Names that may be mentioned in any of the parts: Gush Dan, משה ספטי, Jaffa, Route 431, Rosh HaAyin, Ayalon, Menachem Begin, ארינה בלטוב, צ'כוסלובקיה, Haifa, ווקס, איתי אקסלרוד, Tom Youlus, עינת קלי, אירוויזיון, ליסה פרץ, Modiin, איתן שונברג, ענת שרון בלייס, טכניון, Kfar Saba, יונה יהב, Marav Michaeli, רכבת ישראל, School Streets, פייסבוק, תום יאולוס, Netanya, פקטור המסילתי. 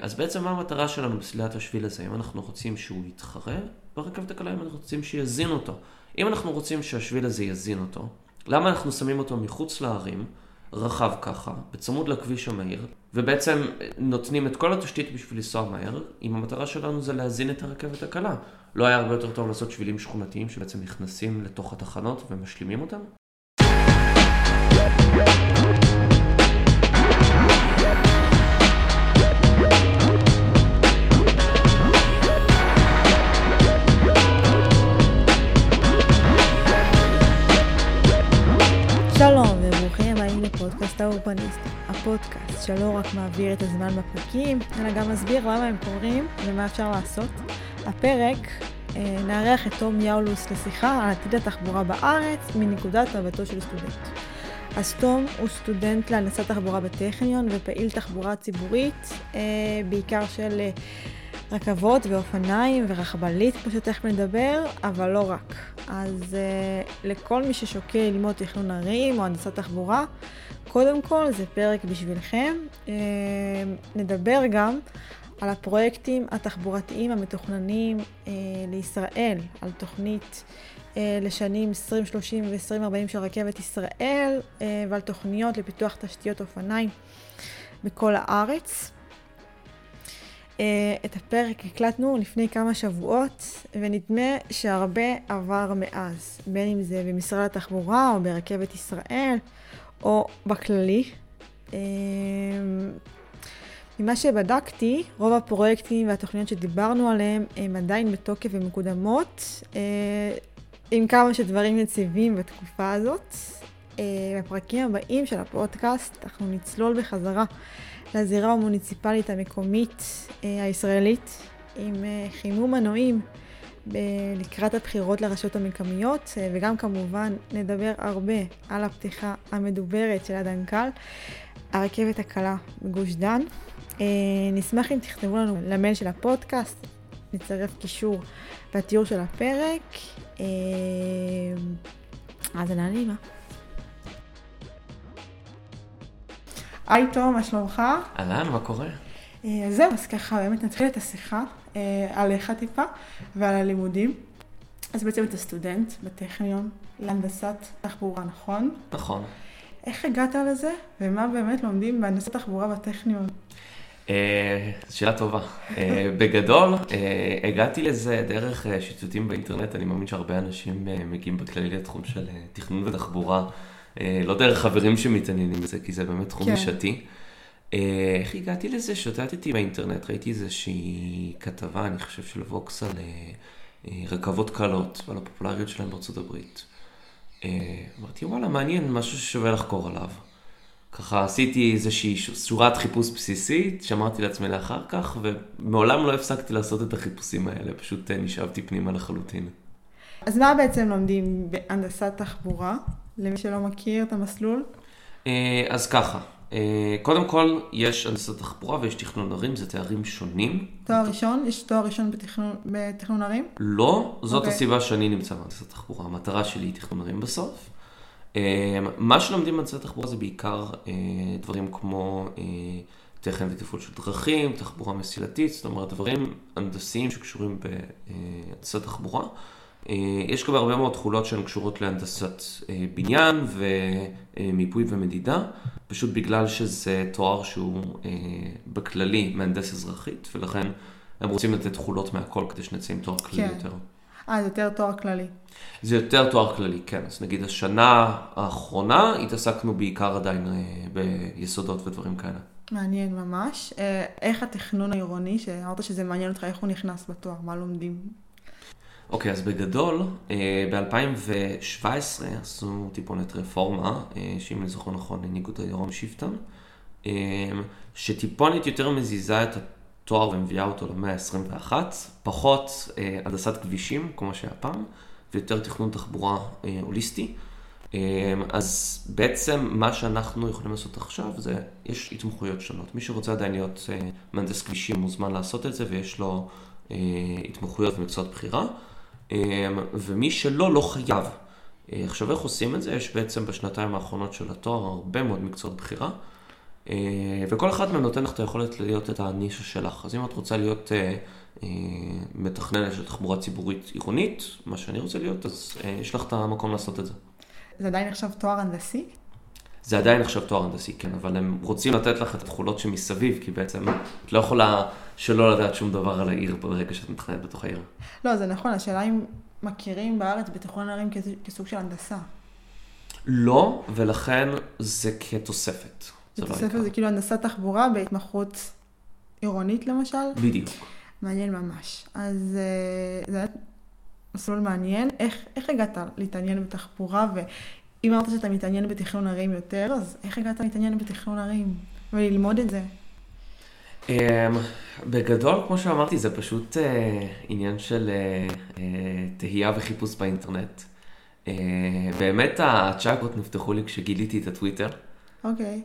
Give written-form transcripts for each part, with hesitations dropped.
אז בעצם מה המטרה שלנו בסלילת השביל הזה? אם אנחנו רוצים שהוא יתחרה ברכבת הקלה, אם אנחנו רוצים שיזין אותו. אם אנחנו רוצים שהשביל הזה יזין אותו, למה אנחנו שמים אותו מחוץ לערים, רחב ככה, בצמוד לכביש המהיר, ובעצם נותנים את כל התשתית בשביל לנסוע מהר, אם המטרה שלנו זה להזין את הרכבת הקלה? לא היה הרבה יותר טוב לעשות שבילים שכונתיים שבעצם נכנסים לתוך התחנות ומשלימים אותם? שלום וברוכים הבאים לפודקאסט האורבניסט, הפודקאסט שלא רק מעביר את הזמן בפרקים, אלא גם מסביר למה הם קוראים ומה אפשר לעשות. הפרק נערך את תום יאולוס לשיחה על עתיד התחבורה בארץ מנקודת מבטו של סטודנט. אז תום הוא סטודנט להנדסת תחבורה בטכניון ופעיל תחבורה ציבורית, בעיקר של רכבות ואופניים ורכבלית, כמו שתכף נדבר, אבל לא רק. אז לכל מי ששוקל ללמוד תכנון ערים או הנדסת תחבורה, קודם כל זה פרק בשבילכם. נדבר גם על הפרויקטים התחבורתיים המתוכננים לישראל, על תוכנית לשנים 2030 ו-2040 של רכבת ישראל, ועל תוכניות לפיתוח תשתיות אופניים בכל הארץ. את הפרק הקלטנו לפני כמה שבועות, ונדמה שהרבה עבר מאז, בין אם זה במשרד התחבורה או ברכבת ישראל או בכללי. ממה שבדקתי, רוב הפרויקטים והתוכניות שדיברנו עליהם הם עדיין בתוקף ומקודמות, עם כמה שדברים יציבים בתקופה הזאת. בפרקים הבאים של הפודקאסט אנחנו נצלול בחזרה לזירה המוניציפלית המקומית הישראלית, עם חימום מנועים לקראת הבחירות לרשויות המקומיות, וגם כמובן נדבר הרבה על הפתיחה המדוברת של הדנקל, הרכבת הקלה בגוש דן. נשמח אם תכתבו לנו למייל של הפודקאסט, נצרף קישור בתיאור של הפרק. אז אני נעימה. היי תום, מה שלומך? אהלן, מה קורה? זהו, אז ככה באמת נתחיל את השיחה עליך טיפה ועל הלימודים. אז בעצם אתה סטודנט בטכניון להנדסת תחבורה, נכון? נכון. איך הגעת לזה ומה באמת לומדים בהנדסת תחבורה בטכניון? שאלה טובה. בגדול, הגעתי לזה דרך שיטוטים באינטרנט. אני מאמין שהרבה אנשים מגיעים בכללי לתחום של תכנון ותחבורה, לא דרך חברים שמתעניינים בזה, כי זה באמת תחום משתי. איך הגעתי לזה? שוטטתי באינטרנט, ראיתי איזושהי כתבה, אני חושב של ווקס, על רכבות קלות, על הפופולריות שלהן בארצות הברית. אמרתי, וואלה, מעניין, משהו ששווה לחקור עליו. ככה עשיתי איזושהי שורת חיפוש בסיסית, שמרתי לעצמי לאחר כך, ומעולם לא הפסקתי לעשות את החיפושים האלה, פשוט נשאבתי פנימה לחלוטין. אז מה בעצם לומדים בהנדסת תחבורה? למי שלא מכיר את המסלול? אז ככה, קודם כל יש הנדסת תחבורה ויש תכנון ערים, זה תארים שונים. תואר ראשון? יש תואר ראשון בתכנון ערים? לא, זאת הסיבה שאני נמצא בהנדסת תחבורה. המטרה שלי היא תכנון ערים בסוף. מה שלומדים בהנדסת תחבורה זה בעיקר דברים כמו תכן ותפעול של דרכים, תחבורה מסילתית, זאת אומרת דברים הנדסיים שקשורים בהנדסת תחבורה. יש כבר הרבה מאוד תחולות שהן קשורות להנדסת בניין ומיפוי ומדידה, פשוט בגלל שזה תואר שהוא בכללי מהנדס אזרחית, ולכן הם רוצים לתת תחולות מהכל כדי שנצא עם תואר כללי יותר. זה יותר תואר כללי. זה יותר תואר כללי, כן. אז נגיד השנה האחרונה התעסקנו בעיקר עדיין ביסודות ודברים כאלה. מעניין ממש. איך התכנון העירוני, שאמרת שזה מעניין אותך, איך הוא נכנס בתואר, מה לומדים? אוקיי, אז בגדול, ב-2017 עשו טיפונת רפורמה, שאם אני זוכר נכון, לניגוד הירום שיפטן, שטיפונת יותר מזיזה את התואר ומביאה אותו למאה ה-21, פחות הנדסת כבישים, כמו שהיה פעם, ויותר תכנון תחבורה הוליסטי. אז בעצם מה שאנחנו יכולים לעשות עכשיו זה, יש התמחויות שונות. מי שרוצה עדיין להיות מהנדס כבישים מוזמן לעשות את זה, ויש לו התמחויות ומקצועות בחירה, ומי שלא, לא חייב. עכשיו איך עושים את זה? יש בעצם בשנתיים האחרונות של התואר הרבה מאוד מקצועות בחירה, וכל אחד מהם נותן לך את היכולת להיות את הנישה שלך. אז אם את רוצה להיות מתכננת של תחבורה ציבורית עירונית, מה שאני רוצה להיות, אז יש לך את המקום לעשות את זה. זה עדיין עכשיו תואר הנדסי? זה עדיין עכשיו תואר הנדסי, כן, אבל הם רוצים לתת לך את התכולות שמסביב, כי בעצם את לא יכולה שלא לדעת שום דבר על העיר ברגע שאת מתכננת בתוך העיר. לא, זה נכון, השאלה אם מכירים בארץ בתכנון הערים כסוג של הנדסה. לא, ולכן זה כתוספת. בתוספת זה כאילו הנדסת תחבורה בהתמחות עירונית למשל? בדיוק. מעניין ממש. אז זה היה מסלול מעניין. איך הגעת להתעניין בתחבורה? ואם אמרת שאתה מתעניין בתכנון ערים יותר, אז איך הגעת להתעניין בתכנון ערים וללמוד את זה? בגדול, כמו שאמרתי, זה פשוט עניין של תהייה וחיפוש באינטרנט. באמת הצ'אקות נפתחו לי כשגיליתי את הטוויטר. אוקיי.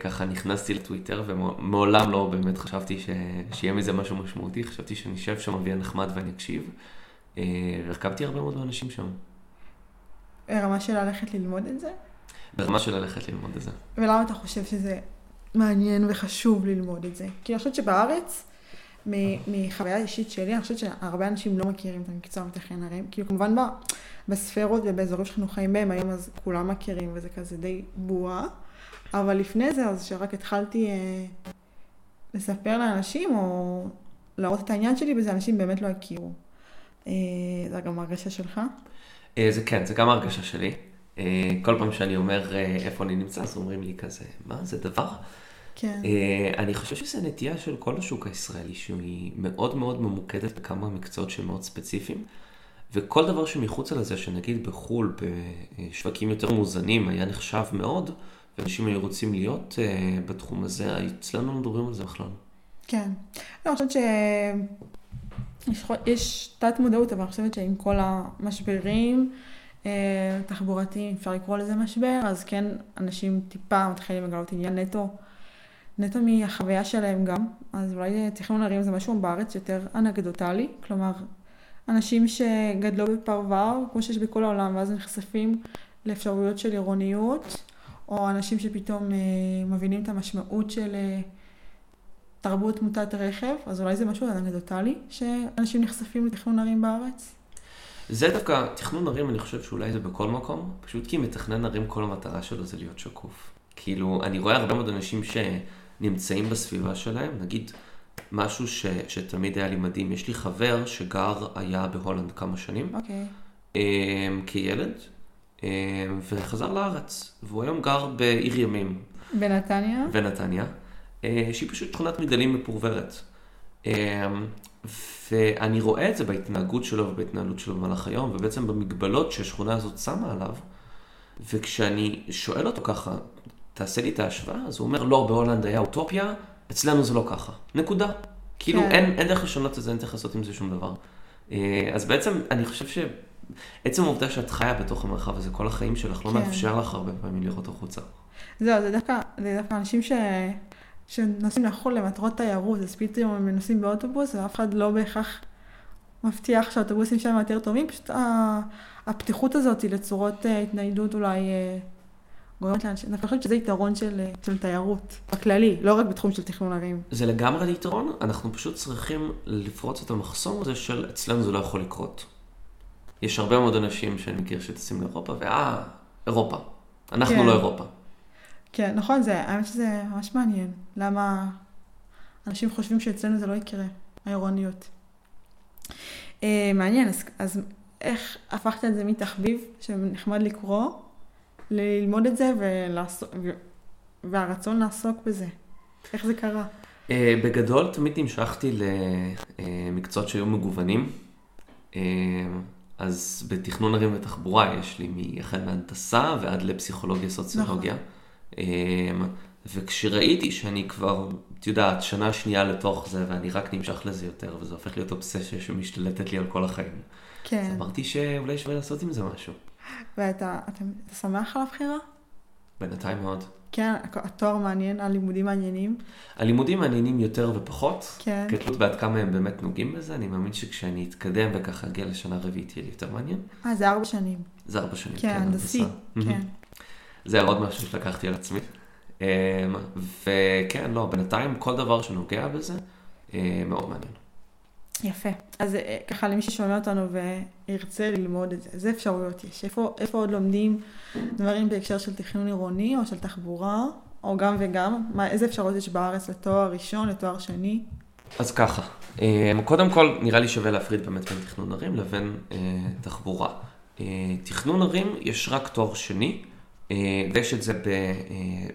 ככה נכנסתי לטוויטר, ומעולם לא באמת חשבתי שיהיה מזה משהו משמעותי. חשבתי שאני שב שם אביה נחמד ואני אקשיב. הרכבתי הרבה מאוד אנשים שם. ברמה של ללכת ללמוד את זה? ברמה של ללכת ללמוד את זה. ולמה אתה חושב שזה מעניין וחשוב ללמוד את זה? כי אני חושבת שבארץ, מחוויה האישית שלי, אני חושבת שהרבה אנשים לא מכירים את המקצוע מתכנן ערים. כאילו כמובן בספרות ובאזורים שאנחנו חיים בהם, היום אז כולם מכירים וזה כזה די בועה. אבל לפני זה, אז שרק התחלתי לספר לאנשים או להראות את העניין שלי בזה, אנשים באמת לא הכירו. זה גם הרגשה שלך? זה כן, זה גם הרגשה שלי. כל פעם שאני אומר איפה אני נמצא, אז אומרים לי כזה, מה זה דבר? כן. אני חושב שזה נטייה של כל השוק הישראלי, שהיא מאוד מאוד ממוקדת בכמה מקצועות שמאוד ספציפיים, וכל דבר שמחוץ לזה, שנגיד בחול, בשווקים יותר מוזנים, היה נחשב מאוד, ואנשים היו רוצים להיות בתחום הזה, אצלנו מדברים על זה בכלל. כן. אני חושבת יש תת מודעות, אבל אני חושבת שעם כל המשברים תחבורתיים, אפשר לקרוא לזה משבר, אז כן, אנשים טיפה מתחילים לגלות עניין נטו מהחוויה שלהם גם, אז אולי תכנון ערים זה משהו בארץ יותר אנקדוטלי, כלומר, אנשים שגדלו בפרבר, כמו שיש בכל העולם, ואז נחשפים לאפשרויות של עירוניות, או אנשים שפתאום מבינים את המשמעות של תרבות מוטת רכב, אז אולי זה משהו אנקדוטלי, שאנשים נחשפים לתכנון ערים בארץ? זה דווקא, תכנון ערים אני חושב שאולי זה בכל מקום, פשוט כי מתכנן ערים כל המטרה שלו זה להיות שקוף. כאילו, אני רואה הרבה מאוד אנשים שנמצאים בסביבה שלהם, נגיד משהו שתמיד היה לי מדהים, יש לי חבר שגר היה בהולנד כמה שנים, כילד, וחזר לארץ, והוא היום גר בעיר ימים. בנתניה? בנתניה, שהיא פשוט שכונת מגדלים מפורברת. ואני רואה את זה בהתנהגות שלו ובהתנהלות שלו במהלך היום, ובעצם במגבלות שהשכונה הזאת שמה עליו, וכשאני שואל אותו ככה, תעשה לי את ההשוואה, אז הוא אומר, לא, בהולנד היה אוטופיה, אצלנו זה לא ככה. נקודה. כאילו, אין דרך לשונות את זה, אין דרך לעשות עם זה שום דבר. אז בעצם, אני חושב שעצם העובדה שאת חיה בתוך המרחב הזה, כל החיים שלך לא מאפשר לך הרבה פעמים לראות החוצה. זהו, זה דווקא אנשים שנוסעים לחו"ל למטרות תיירות, אז פתאום הם נוסעים באוטובוס, ואף אחד לא בהכרח מבטיח שהאוטובוסים שם יותר טובים, פשוט הפתיחות הזאת לצורות התניידות אולי גורמת לאנשים. אני חושבת שזה יתרון של תיירות בכללי, לא רק בתחום של תכנון ערים. זה לגמרי יתרון, אנחנו פשוט צריכים לפרוץ את המחסום הזה של אצלנו זה לא יכול לקרות. יש הרבה מאוד אנשים שאני מכיר שתשים לאירופה, אירופה. אנחנו כן. לא אירופה. כן, נכון, האמת שזה ממש מעניין. למה אנשים חושבים שאצלנו זה לא יקרה, האירוניות. מעניין, אז איך הפכת את זה מתחביב שנחמד לקרוא, ללמוד את זה והרצון לעסוק בזה? איך זה קרה? בגדול תמיד נמשכתי למקצועות שהיו מגוונים, אז בתכנון ערים ותחבורה יש לי מאחד מהנדסה ועד לפסיכולוגיה סוציולוגיה, וכשראיתי שאני כבר, את יודעת, שנה שנייה לתוך זה, ואני רק נמשך לזה יותר, וזה הופך להיות אובססיה שמשתלטת לי על כל החיים. כן. אז אמרתי שאולי שווה לעשות עם זה משהו. ואתה שמח על הבחירה? בינתיים מאוד. כן, התואר מעניין, הלימודים מעניינים. הלימודים מעניינים יותר ופחות. כן. כתלות בעד כמה הם באמת נוגעים בזה, אני מאמין שכשאני אתקדם וככה אגיע לשנה רביעית יהיה לי יותר מעניין. זה 4 שנים. זה 4 שנים, כן. כן, הנדסי, כן. זה עוד משהו שלקחתי על עצמי. וכן, לא, בינתיים כל דבר שנוגע בזה מאוד מעניין. יפה. אז ככה למי ששומע אותנו וירצה ללמוד את זה, זה אפשרויות יש. איפה עוד לומדים דברים בהקשר של תכנון עירוני או של תחבורה, או גם וגם? איזה אפשרויות יש בארץ לתואר ראשון, לתואר שני? אז ככה, קודם כל נראה לי שווה להפריד באמת בין תכנון ערים לבין תחבורה. תכנון ערים יש רק תואר שני, ויש את זה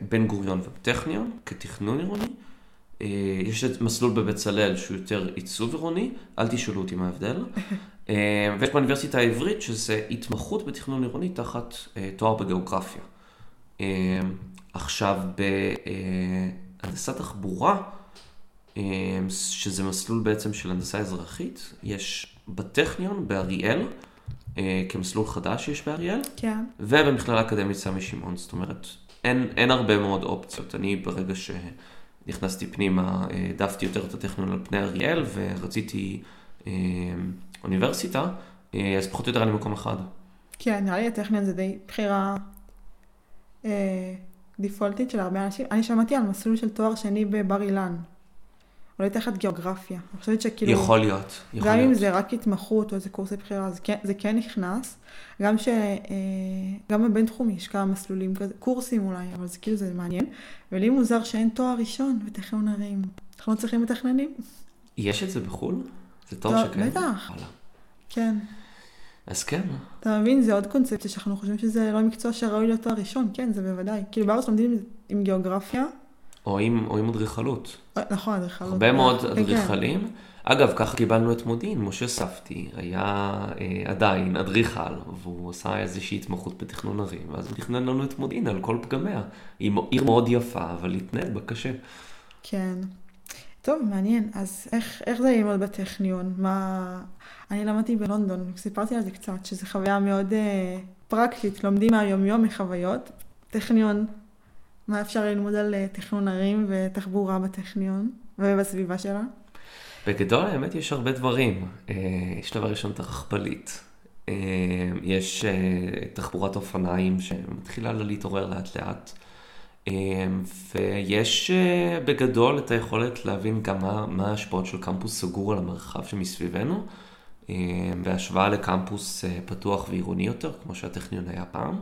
בבן גוריון ובטכניון כתכנון עירוני. יש את מסלול בבצלל שהוא יותר עיצוב עירוני, אל תשאלו אותי מה ההבדל. ויש באוניברסיטה העברית שזה התמחות בתכנון עירוני תחת תואר בגיאוגרפיה. עכשיו בהנדסת תחבורה, שזה מסלול בעצם של הנדסה אזרחית, יש בטכניון באריאל, כמסלול חדש שיש באריאל, כן. ובמכללה אקדמית סמי שמעון. זאת אומרת, אין הרבה מאוד אופציות. אני ברגע שנכנסתי פנימה, העדפתי יותר את הטכניון על פני אריאל, ורציתי אוניברסיטה, אז פחות או יותר אני מקום אחד. כן, נראה לי הטכניון זה די בחירה דיפולטית של הרבה אנשים. אני שמעתי על מסלול של תואר שני בבר אילן. אולי תחת גיאוגרפיה. אני חושבת שכאילו... יכול להיות. גם אם זה רק התמחות או איזה קורסי בחירה, זה כן נכנס. גם בבין תחומי יש כמה מסלולים כזה, קורסים אולי, אבל זה כאילו זה מעניין. ולי מוזר שאין תואר ראשון בתכנון ערים. אנחנו לא צריכים מתכננים. יש את זה בחול? זה תואר שכן? בטח. כן. אז כן. אתה מבין, זה עוד קונספציה שאנחנו חושבים שזה לא מקצוע שראוי להיות תואר ראשון. כן, זה בוודאי. כאילו בארץ לומדים עם גיאוגרפיה, או עם אדריכלות. נכון, אדריכלות. הרבה מאוד אדריכלים. אגב, ככה קיבלנו את מודיעין. משה ספטי היה עדיין אדריכל, והוא עושה איזושהי התמחות בתכנון ערים, ואז הוא תכנן לנו את מודיעין על כל פגמיה. היא עיר מאוד יפה, אבל להתנהל בקשה. כן. טוב, מעניין. אז איך זה ללמוד בטכניון? אני למדתי בלונדון, סיפרתי על זה קצת, שזו חוויה מאוד פרקטית. לומדים מהיום-יום מחוויות. טכניון... מה אפשר ללמוד על תכנון ערים ותחבורה בטכניון ובסביבה שלה? בגדול, האמת, יש הרבה דברים. יש דבר ראשון תחבלית. יש תחבורת אופניים שמתחילה להתעורר לאט לאט. ויש בגדול את היכולת להבין גם מה ההשפעות של קמפוס סגור על המרחב שמסביבנו, בהשוואה לקמפוס פתוח ועירוני יותר, כמו שהטכניון היה פעם.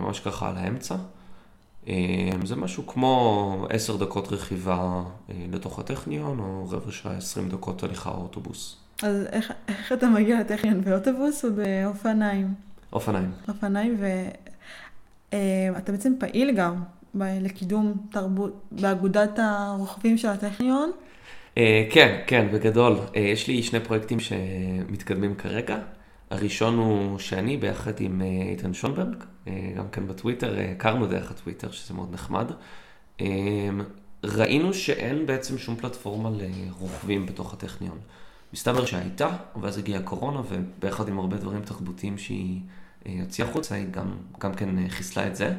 ממש ככה על האמצע. זה משהו כמו 10 דקות רכיבה לתוך הטכניון, או רבע שעה 20 דקות הליכה האוטובוס. אז איך אתה מגיע לטכניון, באוטובוס או באופניים? אופניים. אופניים, ואתה בעצם פעיל גם לקידום תרבות, באגודת הרוכבים של הטכניון? כן, בגדול. יש לי שני פרויקטים שמתקדמים כרגע. הראשון הוא שאני ביחד עם איתן שונברג, גם כן בטוויטר, הכרנו דרך הטוויטר, שזה מאוד נחמד. ראינו שאין בעצם שום פלטפורמה לרוכבים בתוך הטכניון. מסתבר שהייתה, ואז הגיעה הקורונה, וביחד עם הרבה דברים תרבותיים שהיא הוציאה חוצה, היא גם כן חיסלה את זה.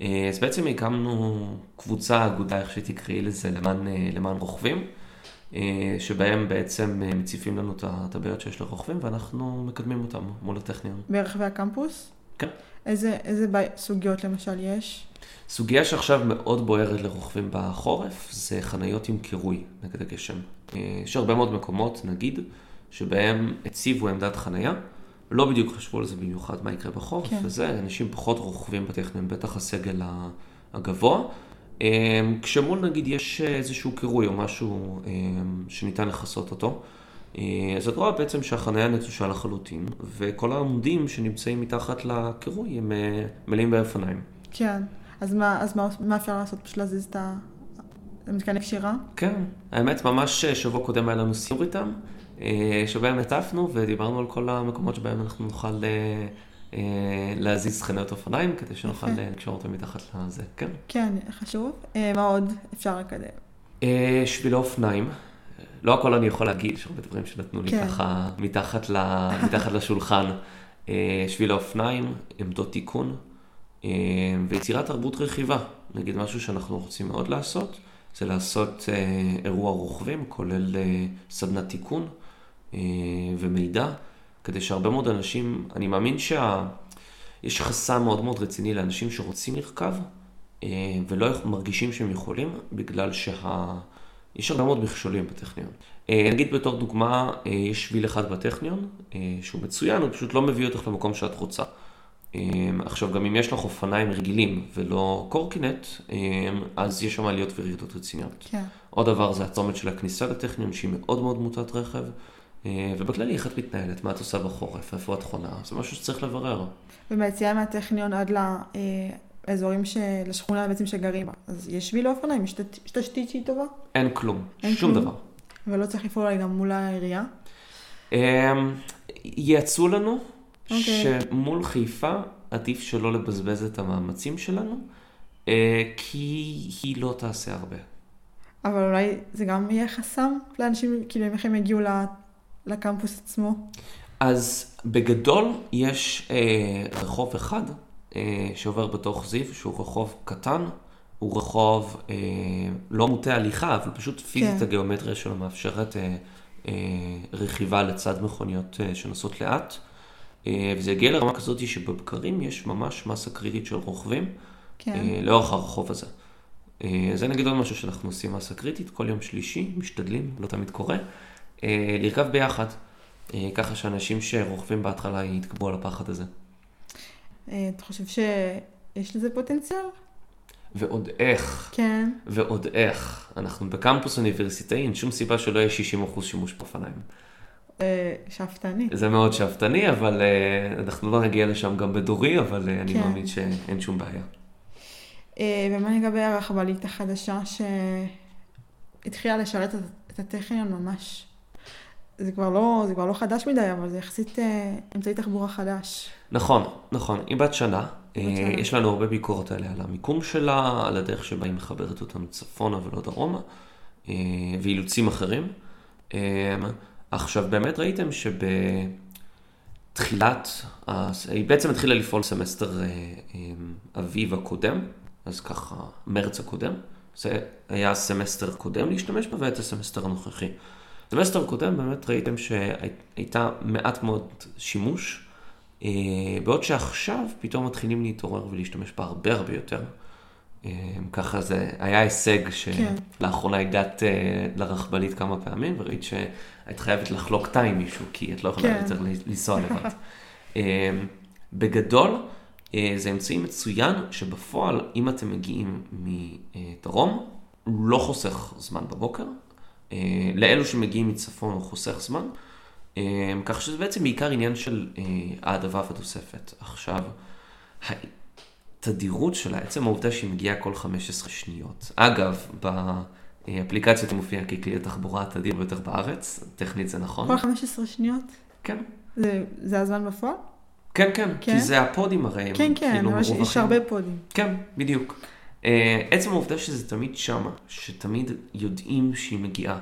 אז בעצם הקמנו קבוצה, אגודה, איך שתקראי לזה, למען רוכבים. שבהם בעצם מציפים לנו את הבעיות שיש לרוכבים, ואנחנו מקדמים אותם מול הטכניון. ברחבי הקמפוס? כן. איזה סוגיות למשל יש? סוגיה שעכשיו מאוד בוערת לרוכבים בחורף, זה חניות עם קירוי נגד הגשם. יש הרבה מאוד מקומות, נגיד, שבהם הציבו עמדת חניה, לא בדיוק חשבו על זה במיוחד מה יקרה בחורף, כן. וזה אנשים פחות רוכבים בטכניון, בטח הסגל הגבוה, כשמול נגיד יש איזשהו קירוי או משהו שניתן לחסות אותו, אז את רואה בעצם שהחניה נטושה לחלוטין, וכל העמודים שנמצאים מתחת לקירוי הם מלאים באופניים. כן, אז מה אפשר לעשות? פשוט להזיז את המתקן לקשירה? כן, האמת ממש שבוע קודם היה לנו סיור איתם, שבהם הטפנו ודיברנו על כל המקומות שבהם אנחנו נוכל להזיז חניות אופניים, כדי שנוכל לקשור אותם מתחת לזה, כן? כן, חשוב. מה עוד אפשר לקדם? שביל האופניים. לא הכל אני יכול להגיד, יש הרבה דברים שנתנו לי ככה מתחת לשולחן. שביל האופניים, עמדות תיקון, ויצירת תרבות רכיבה. נגיד משהו שאנחנו רוצים מאוד לעשות, זה לעשות אירוע רוכבים, כולל סדנת תיקון ומידע, כדי שהרבה מאוד אנשים, אני מאמין שיש חסם מאוד מאוד רציני לאנשים שרוצים לרכב, ולא מרגישים שהם יכולים, בגלל יש הרבה מאוד מכשולים בטכניון. נגיד בתור דוגמה, יש שביל אחד בטכניון, שהוא מצוין, הוא פשוט לא מביא אותך למקום שאת רוצה. עכשיו, גם אם יש לך אופניים רגילים ולא קורקינט, אז יש שם עליות וירידות רציניות. עוד דבר זה הצומת של הכניסה לטכניון, שהיא מאוד מאוד מוטת רכב, ובכללי איך את מתנהלת, מה את עושה בחורף, איפה את חונה, זה משהו שצריך לברר. וביציאה מהטכניון עד לאזורים לשכונה בעצם שגרים, אז יש שביל לאופניים, יש תשתית שהיא טובה? אין כלום, שום דבר. ולא צריך לפעול עליי גם מול העירייה? יעצו לנו שמול חיפה עדיף שלא לבזבז את המאמצים שלנו, כי היא לא תעשה הרבה. אבל אולי זה גם יהיה חסם לאנשים, כאילו אם הם הגיעו לקמפוס עצמו. אז בגדול יש רחוב אחד שעובר בתוך זיו, שהוא רחוב קטן, הוא רחוב לא מוטה הליכה, אבל פשוט פיזית הגיאומטריה שלו מאפשרת רכיבה לצד מכוניות שנוסעות לאט, וזה הגיע לרמה כזאת שבבקרים יש ממש מסה קריטית של רוכבים לאורך הרחוב הזה. זה נגיד עוד משהו שאנחנו עושים מסה קריטית, כל יום שלישי משתדלים, לא תמיד קורה, לרכב ביחד, ככה שאנשים שרוכבים בהתחלה יתקבו על הפחד הזה. אתה חושב שיש לזה פוטנציאל? ועוד איך. כן. ועוד איך. אנחנו בקמפוס אוניברסיטאי, אין שום סיבה שלא יהיה 60% שימוש באופניים. שאפתני. זה מאוד שאפתני, אבל אנחנו לא נגיע לשם גם בדורי, אבל אני מאמין שאין שום בעיה. ומה לגבי הרכבלית החדשה שהתחילה לשרת את הטכניון ממש? זה כבר לא חדש מדי, אבל זה יחסית אמצעי תחבורה חדש. נכון. היא בת שנה. יש לנו הרבה ביקורת עליה, על המיקום שלה, על הדרך שבה היא מחברת אותנו צפונה ולא דרומה, ואילוצים אחרים. עכשיו, באמת ראיתם היא בעצם התחילה לפעול סמסטר אביב הקודם, אז ככה, מרץ הקודם. זה היה סמסטר קודם להשתמש בה, ואת הסמסטר הנוכחי. סמסטר קודם באמת ראיתם שהייתה מעט מאוד שימוש, בעוד שעכשיו פתאום מתחילים להתעורר ולהשתמש בה הרבה הרבה יותר. ככה זה היה הישג שלאחרונה הגעת לרכבלית כמה פעמים, וראית שאת חייבת לחלוק טיים מישהו, כי את לא יכולה יותר לנסוע לבד. בגדול, זה אמצעי מצוין שבפועל, אם אתם מגיעים מדרום, לא חוסך זמן בבוקר. לאלו שמגיעים מצפון הוא חוסך זמן, כך שזה בעצם בעיקר עניין של העדפה ותוספת. עכשיו, התדירות שלה, עצם העובדה שהיא מגיעה כל 15 שניות. אגב, באפליקציות מופיע ככלי התחבורה התדיר ביותר בארץ, טכנית זה נכון. כל 15 שניות? כן. זה הזמן בפועל? כן, כי זה הפודים הרי. כן, יש הרבה פודים. כן, בדיוק. עצם העובדה שזה תמיד שמה, שתמיד יודעים שהיא מגיעה,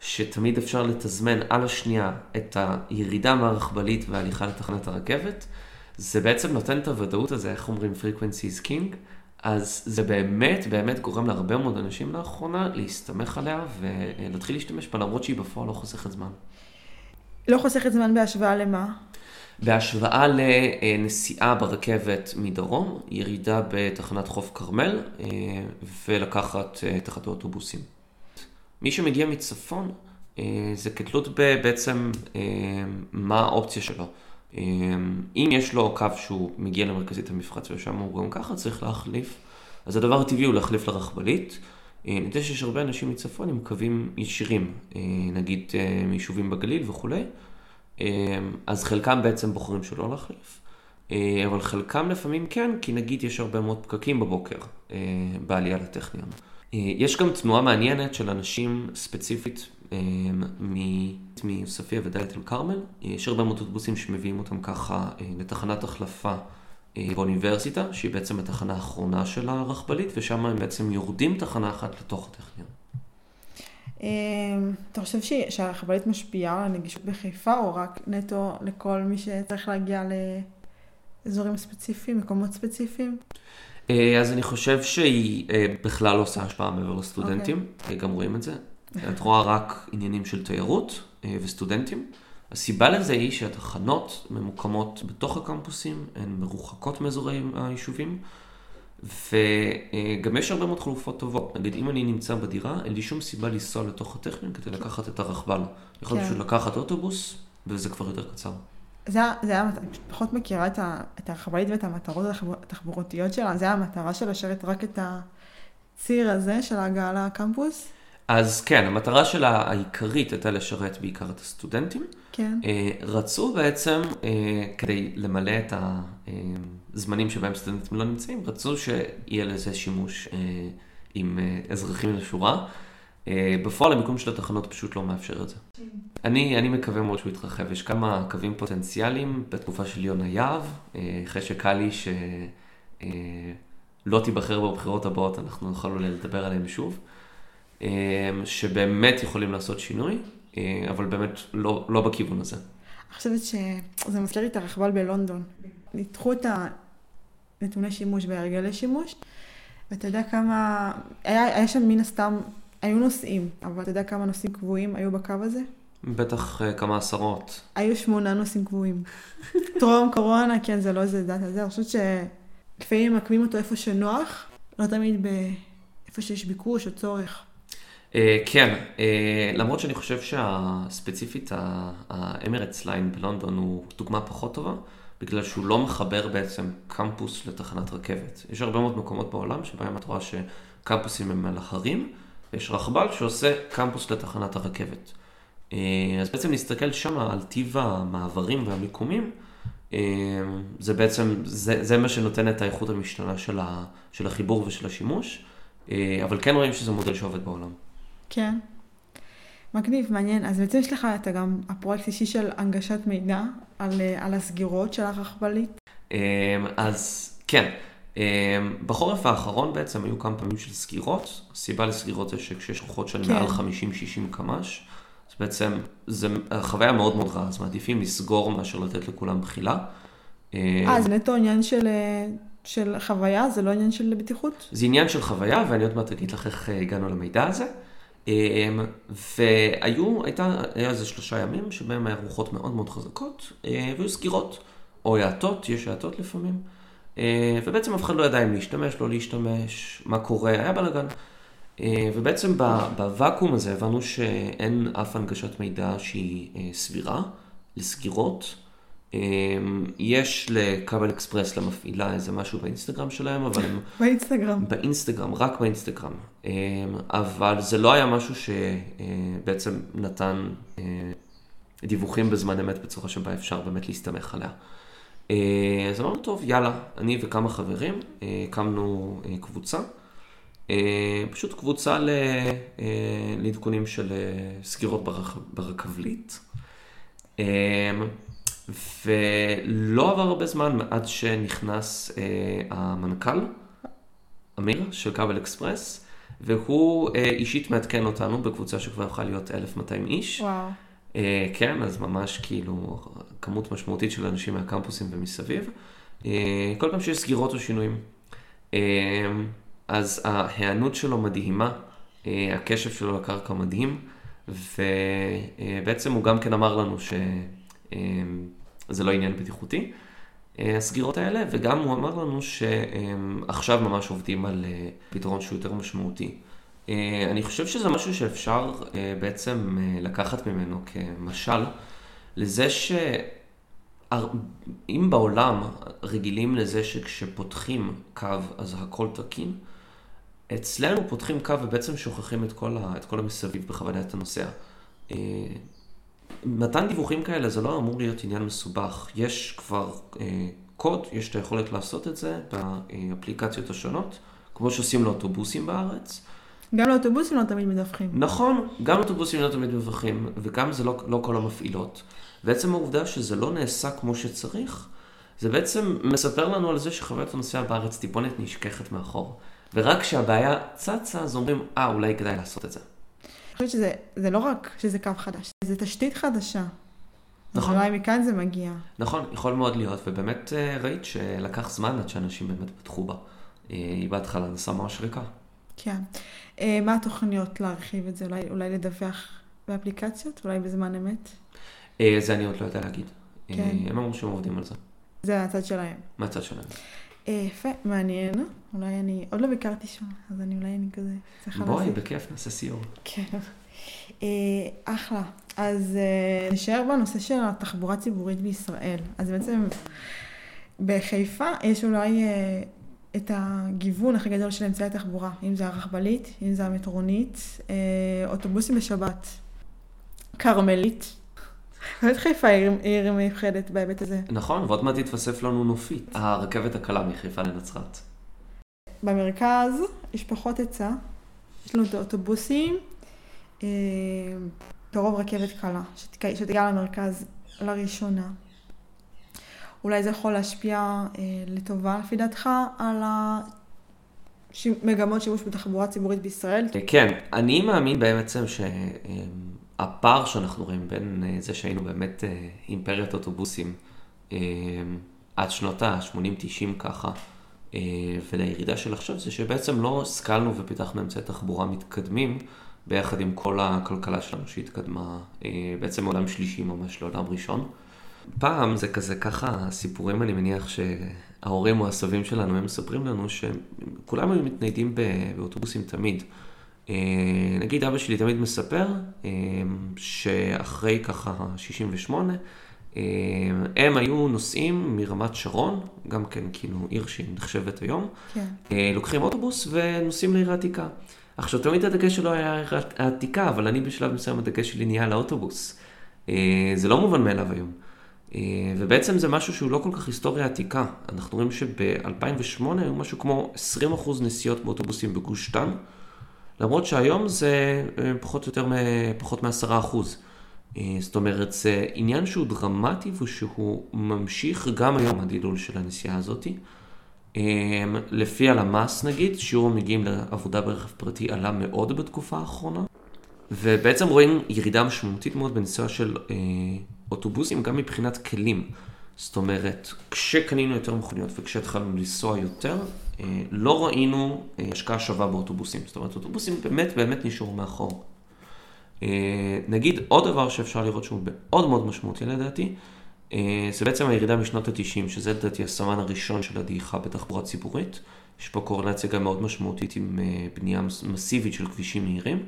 שתמיד אפשר לתזמן על השנייה את הירידה מהרכבלית וההליכה לתחנת הרכבת, זה בעצם נותן את הוודאות הזה, איך אומרים, frequency is king, אז זה באמת, באמת גורם להרבה מאוד אנשים לאחרונה להסתמך עליה ולהתחיל להשתמש בה, למרות שהיא בפועל לא חוסכת זמן. לא חוסכת זמן בהשוואה למה? בהשוואה לנסיעה ברכבת מדרום, ירידה בתחנת חוף קרמל, ולקחת תחת האוטובוסים. מי שמגיע מצפון, זה כתלות בעצם מה האופציה שלו. אם יש לו קו שהוא מגיע למרכזית המפרץ ושם הוא גם ככה צריך להחליף, אז הדבר הטבעי הוא להחליף לרכבלית. נדע שיש הרבה אנשים מצפון עם קווים ישירים, נגיד מיישובים בגליל וכולי, אז חלקם בעצם בוחרים שלא להחליף, אבל חלקם לפעמים כן, כי נגיד יש הרבה מאוד פקקים בבוקר בעלייה לטכניון. יש גם תנועה מעניינת של אנשים ספציפית מיוספיה ודאלית אל כרמל. יש הרבה מאוד אוטובוסים שמביאים אותם ככה לתחנת החלפה באוניברסיטה, שהיא בעצם התחנה האחרונה של הרכבלית, ושם הם בעצם יורדים תחנה אחת לתוך הטכניון. אתה חושב שהרכבלית משפיעה על הנגישות בחיפה, או רק נטו לכל מי שצריך להגיע לאזורים ספציפיים, מקומות ספציפיים? אז אני חושב שהיא בכלל לא עושה השפעה מעבר לסטודנטים, גם רואים את זה. את רואה רק עניינים של תיירות וסטודנטים. הסיבה לזה היא שהתחנות ממוקמות בתוך הקמפוסים, הן מרוחקות מאזורי היישובים, וגם יש הרבה מאוד חלופות טובות. נגיד, אם אני נמצא בדירה, אין לי שום סיבה לנסוע לתוך הטכניון כדי לקחת את הרכבל. אני יכול פשוט לקחת אוטובוס, וזה כבר יותר קצר. אני פחות מכירה את הרכבלית ואת המטרות התחבורתיות שלה. זה המטרה של לשרת רק את הציר הזה של ההגעה לקמפוס? אז כן, המטרה שלה העיקרית הייתה לשרת בעיקר את הסטודנטים. כן. רצו בעצם, כדי למלא את הזמנים שבהם סטודנטים לא נמצאים, רצו שיהיה לזה שימוש עם אזרחים לשורה. בפועל המיקום של התחנות פשוט לא מאפשר את זה. אני מקווה מאוד שהוא יתרחב. יש כמה קווים פוטנציאליים בתקופה של יונה יהב, אחרי שקל לי שלא תיבחר בבחירות הבאות, אנחנו נוכל אולי לדבר עליהם שוב. שבאמת יכולים לעשות שינוי, אבל באמת לא בכיוון הזה. אני חושבת שזה מזכיר לי את הרכבל בלונדון. ניתחו את הנתוני שימוש והרגלי שימוש, ואתה יודע כמה... היה שם מן הסתם, היו נוסעים, אבל אתה יודע כמה נוסעים קבועים היו בקו הזה? בטח כמה עשרות. היו 8 נוסעים קבועים. טרום קורונה, כן, זה לא איזה דאטה זה. אני חושבת שלפעמים מקמים אותו איפה שנוח, לא תמיד איפה שיש ביקוש או צורך. כן, למרות שאני חושב שהספציפית האמירטס ליין בלונדון הוא דוגמה פחות טובה, בגלל שהוא לא מחבר בעצם קמפוס לתחנת רכבת. יש הרבה מאוד מקומות בעולם שבהם את רואה שקמפוסים הם על ההרים, ויש רכבל שעושה קמפוס לתחנת הרכבת. אז בעצם להסתכל שם על טיב המעברים והמיקומים, זה בעצם, זה מה שנותן את האיכות המשתנה של החיבור ושל השימוש, אבל כן רואים שזה מודל שעובד בעולם. כן. מגניב, מעניין. אז בעצם יש לך, אתה גם הפרויקט אישי של הנגשת מידע על הסגירות של הרכבלית? אז כן. בחורף האחרון בעצם היו כמה פעמים של סגירות. הסיבה לסגירות זה שכשיש רוחות של מעל 50-60 קמ"ש, אז בעצם החוויה מאוד מאוד רעה. אז מעדיפים לסגור מאשר לתת לכולם בחילה. אז נטו עניין של חוויה, זה לא עניין של בטיחות? זה עניין של חוויה, ואני עוד מעט אגיד לך איך הגענו למידע הזה. היה איזה 3 ימים שבהם היה רוחות מאוד מאוד חזקות, והיו סגירות, או יעתות, יש יעתות לפעמים, ובעצם אף אחד לא ידע אם להשתמש, לא להשתמש, מה קורה, היה בלגן. ובעצם בוואקום הזה הבנו שאין אף הנגשת מידע שהיא סבירה לסגירות. יש לקבל אקספרס למפעילה איזה משהו באינסטגרם שלהם, אבל הם... באינסטגרם, רק באינסטגרם. אבל זה לא היה משהו שבעצם נתן דיווחים בזמן אמת בצורה שבה אפשר באמת להסתמך עליה. אז אמרנו, טוב, יאללה, אני וכמה חברים הקמנו קבוצה, פשוט קבוצה לעדכונים של סגירות ברכבלית. ולא עבר הרבה זמן עד שנכנס המנכ"ל, אמיר, של קאבל אקספרס, והוא אישית מעדכן אותנו בקבוצה שכבר יכולה להיות 1,200 איש. וואו. כן, אז ממש כאילו כמות משמעותית של אנשים מהקמפוסים ומסביב. כל פעם שיש סגירות או שינויים. אז ההיענות שלו מדהימה, הקשב שלו לקרקע מדהים, ובעצם הוא גם כן אמר לנו זה לא עניין בטיחותי, הסגירות האלה, וגם הוא אמר לנו שעכשיו ממש עובדים על פתרון שהוא יותר משמעותי. אני חושב שזה משהו שאפשר בעצם לקחת ממנו כמשל, לזה שאם בעולם רגילים לזה שכשפותחים קו אז הכל תקין, אצלנו פותחים קו ובעצם שוכחים את כל המסביב בחוויית הנוסע. מתן דיווחים כאלה זה לא אמור להיות עניין מסובך. יש כבר קוד, יש את היכולת לעשות את זה באפליקציות השונות, כמו שעושים לאוטובוסים בארץ. גם לאוטובוסים לא תמיד מדווחים. נכון, גם לאוטובוסים לא תמיד מדווחים, וגם זה לא כל המפעילות. בעצם העובדה שזה לא נעשה כמו שצריך, זה בעצם מספר לנו על זה שחוויית הנוסע בארץ טיפונת נשכחת מאחור. ורק כשהבעיה צצה, אז אומרים, אולי כדאי לעשות את זה. אני חושבת שזה לא רק שזה קו חדש, זה תשתית חדשה. נכון. אולי מכאן זה מגיע. נכון, יכול מאוד להיות, ובאמת ראית שלקח זמן עד שאנשים באמת פתחו בה. היא בהתחלה נסעה ממש ריקה. כן. מה התוכניות להרחיב את זה? אולי לדווח באפליקציות? אולי בזמן אמת? זה אני עוד לא יודע להגיד. כן. הם אמרו שהם עובדים על זה. זה מהצד שלהם. מהצד שלהם. יפה, מעניין. אולי אני עוד לא ביקרתי שם, אז אולי אני כזה צריכה לעשות. בואי, בכיף, נעשה סיור. כן. אחלה. אז נשאר בנושא של התחבורה ציבורית בישראל. אז בעצם בחיפה יש אולי את הגיוון הכי גדול של אמצעי התחבורה, אם זה הרכבלית, אם זה המטרונית, אוטובוסים בשבת, קרמלית. באמת חיפה היא עיר מיוחדת בהיבט הזה. נכון, ועוד מעט התווסף לנו נופית, הרכבת הקלה מחיפה לנצרת. במרכז יש פחות עצה, יש לנו את האוטובוסים, ברוב רכבת קלה, שתגיע למרכז לראשונה. אולי זה יכול להשפיע לטובה, לפי דעתך, על מגמות שימוש בתחבורה ציבורית בישראל? כן, אני מאמין בעצם שהפער שאנחנו רואים בין זה שהיינו באמת אימפריית אוטובוסים עד שנות ה-80-90 ככה, ולירידה של עכשיו זה שבעצם לא השכלנו ופיתחנו אמצעי תחבורה מתקדמים, ביחד עם כל הכלכלה שלנו שהתקדמה בעצם עולם שלישי ממש לעולם ראשון. פעם זה כזה ככה, הסיפורים אני מניח שההורים או הסבים שלנו הם מספרים לנו שכולם היו מתניידים באוטובוסים תמיד. נגיד אבא שלי תמיד מספר שאחרי ככה 68 הם היו נוסעים מרמת שרון, גם כן כאילו עיר שהיא נחשבת היום, לוקחים אוטובוס ונוסעים לעיר העתיקה. עכשיו תמיד הדגש שלו היה העתיקה, אבל אני בשלב מסוים הדגש שלי נהיה לאוטובוס. זה לא מובן מאליו היום. ובעצם זה משהו שהוא לא כל כך היסטוריה עתיקה. אנחנו רואים שב-2008 היו משהו כמו 20% נסיעות באוטובוסים בגוש דן, למרות שהיום זה פחות או יותר פחות מ10%. זאת אומרת, זה עניין שהוא דרמטי ושהוא ממשיך גם היום הדידול של הנסיעה הזאת. לפי הלמ"ס נגיד, שיעור המגיעים לעבודה ברכב פרטי עלה מאוד בתקופה האחרונה, ובעצם רואים ירידה משמעותית מאוד בנסיעה של אוטובוסים, גם מבחינת כלים. זאת אומרת, כשקנינו יותר מכוניות וכשהתחלנו לנסוע יותר, לא ראינו השקעה שווה באוטובוסים. זאת אומרת, אוטובוסים באמת נשארו מאחור. נגיד עוד דבר שאפשר לראות שהוא מאוד מאוד משמעותי לדעתי, זה בעצם הירידה משנות ה-90, שזה לדעתי הסמן הראשון של הדעיכה בתחבורה ציבורית. יש פה קורלציה גם מאוד משמעותית עם בנייה מסיבית של כבישים מהירים.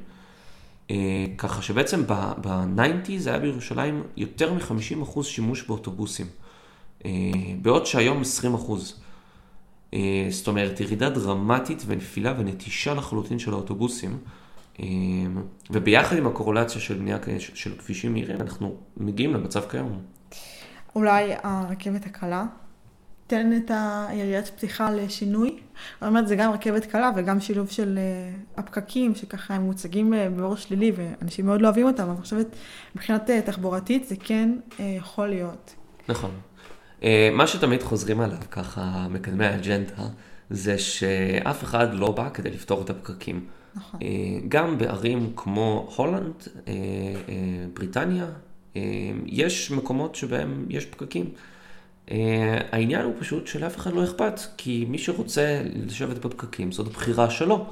ככה שבעצם ב-90 זה היה בירושלים יותר מ-50% שימוש באוטובוסים, בעוד שהיום 20%. זאת אומרת, ירידה דרמטית ונפילה ונטישה לחלוטין של האוטובוסים, וביחד עם הקורלציה של בנייה של כבישים מהירים, אנחנו מגיעים למצב כיום. אולי הרכבת הקלה תן את היריית פתיחה לשינוי. זאת אומרת, זה גם רכבת קלה וגם שילוב של הפקקים, שככה הם מוצגים באור שלילי ואנשים מאוד לא אוהבים אותם, אבל אני חושבת, מבחינת תחבורתית זה כן יכול להיות. נכון. מה שתמיד חוזרים עליו, ככה מקדמי האג'נדה, זה שאף אחד לא בא כדי לפתור את הפקקים. נכון. גם בערים כמו הולנד, בריטניה, יש מקומות שבהם יש פקקים. העניין הוא פשוט שלאף אחד לא אכפת, כי מי שרוצה לשבת בפקקים זאת הבחירה שלו,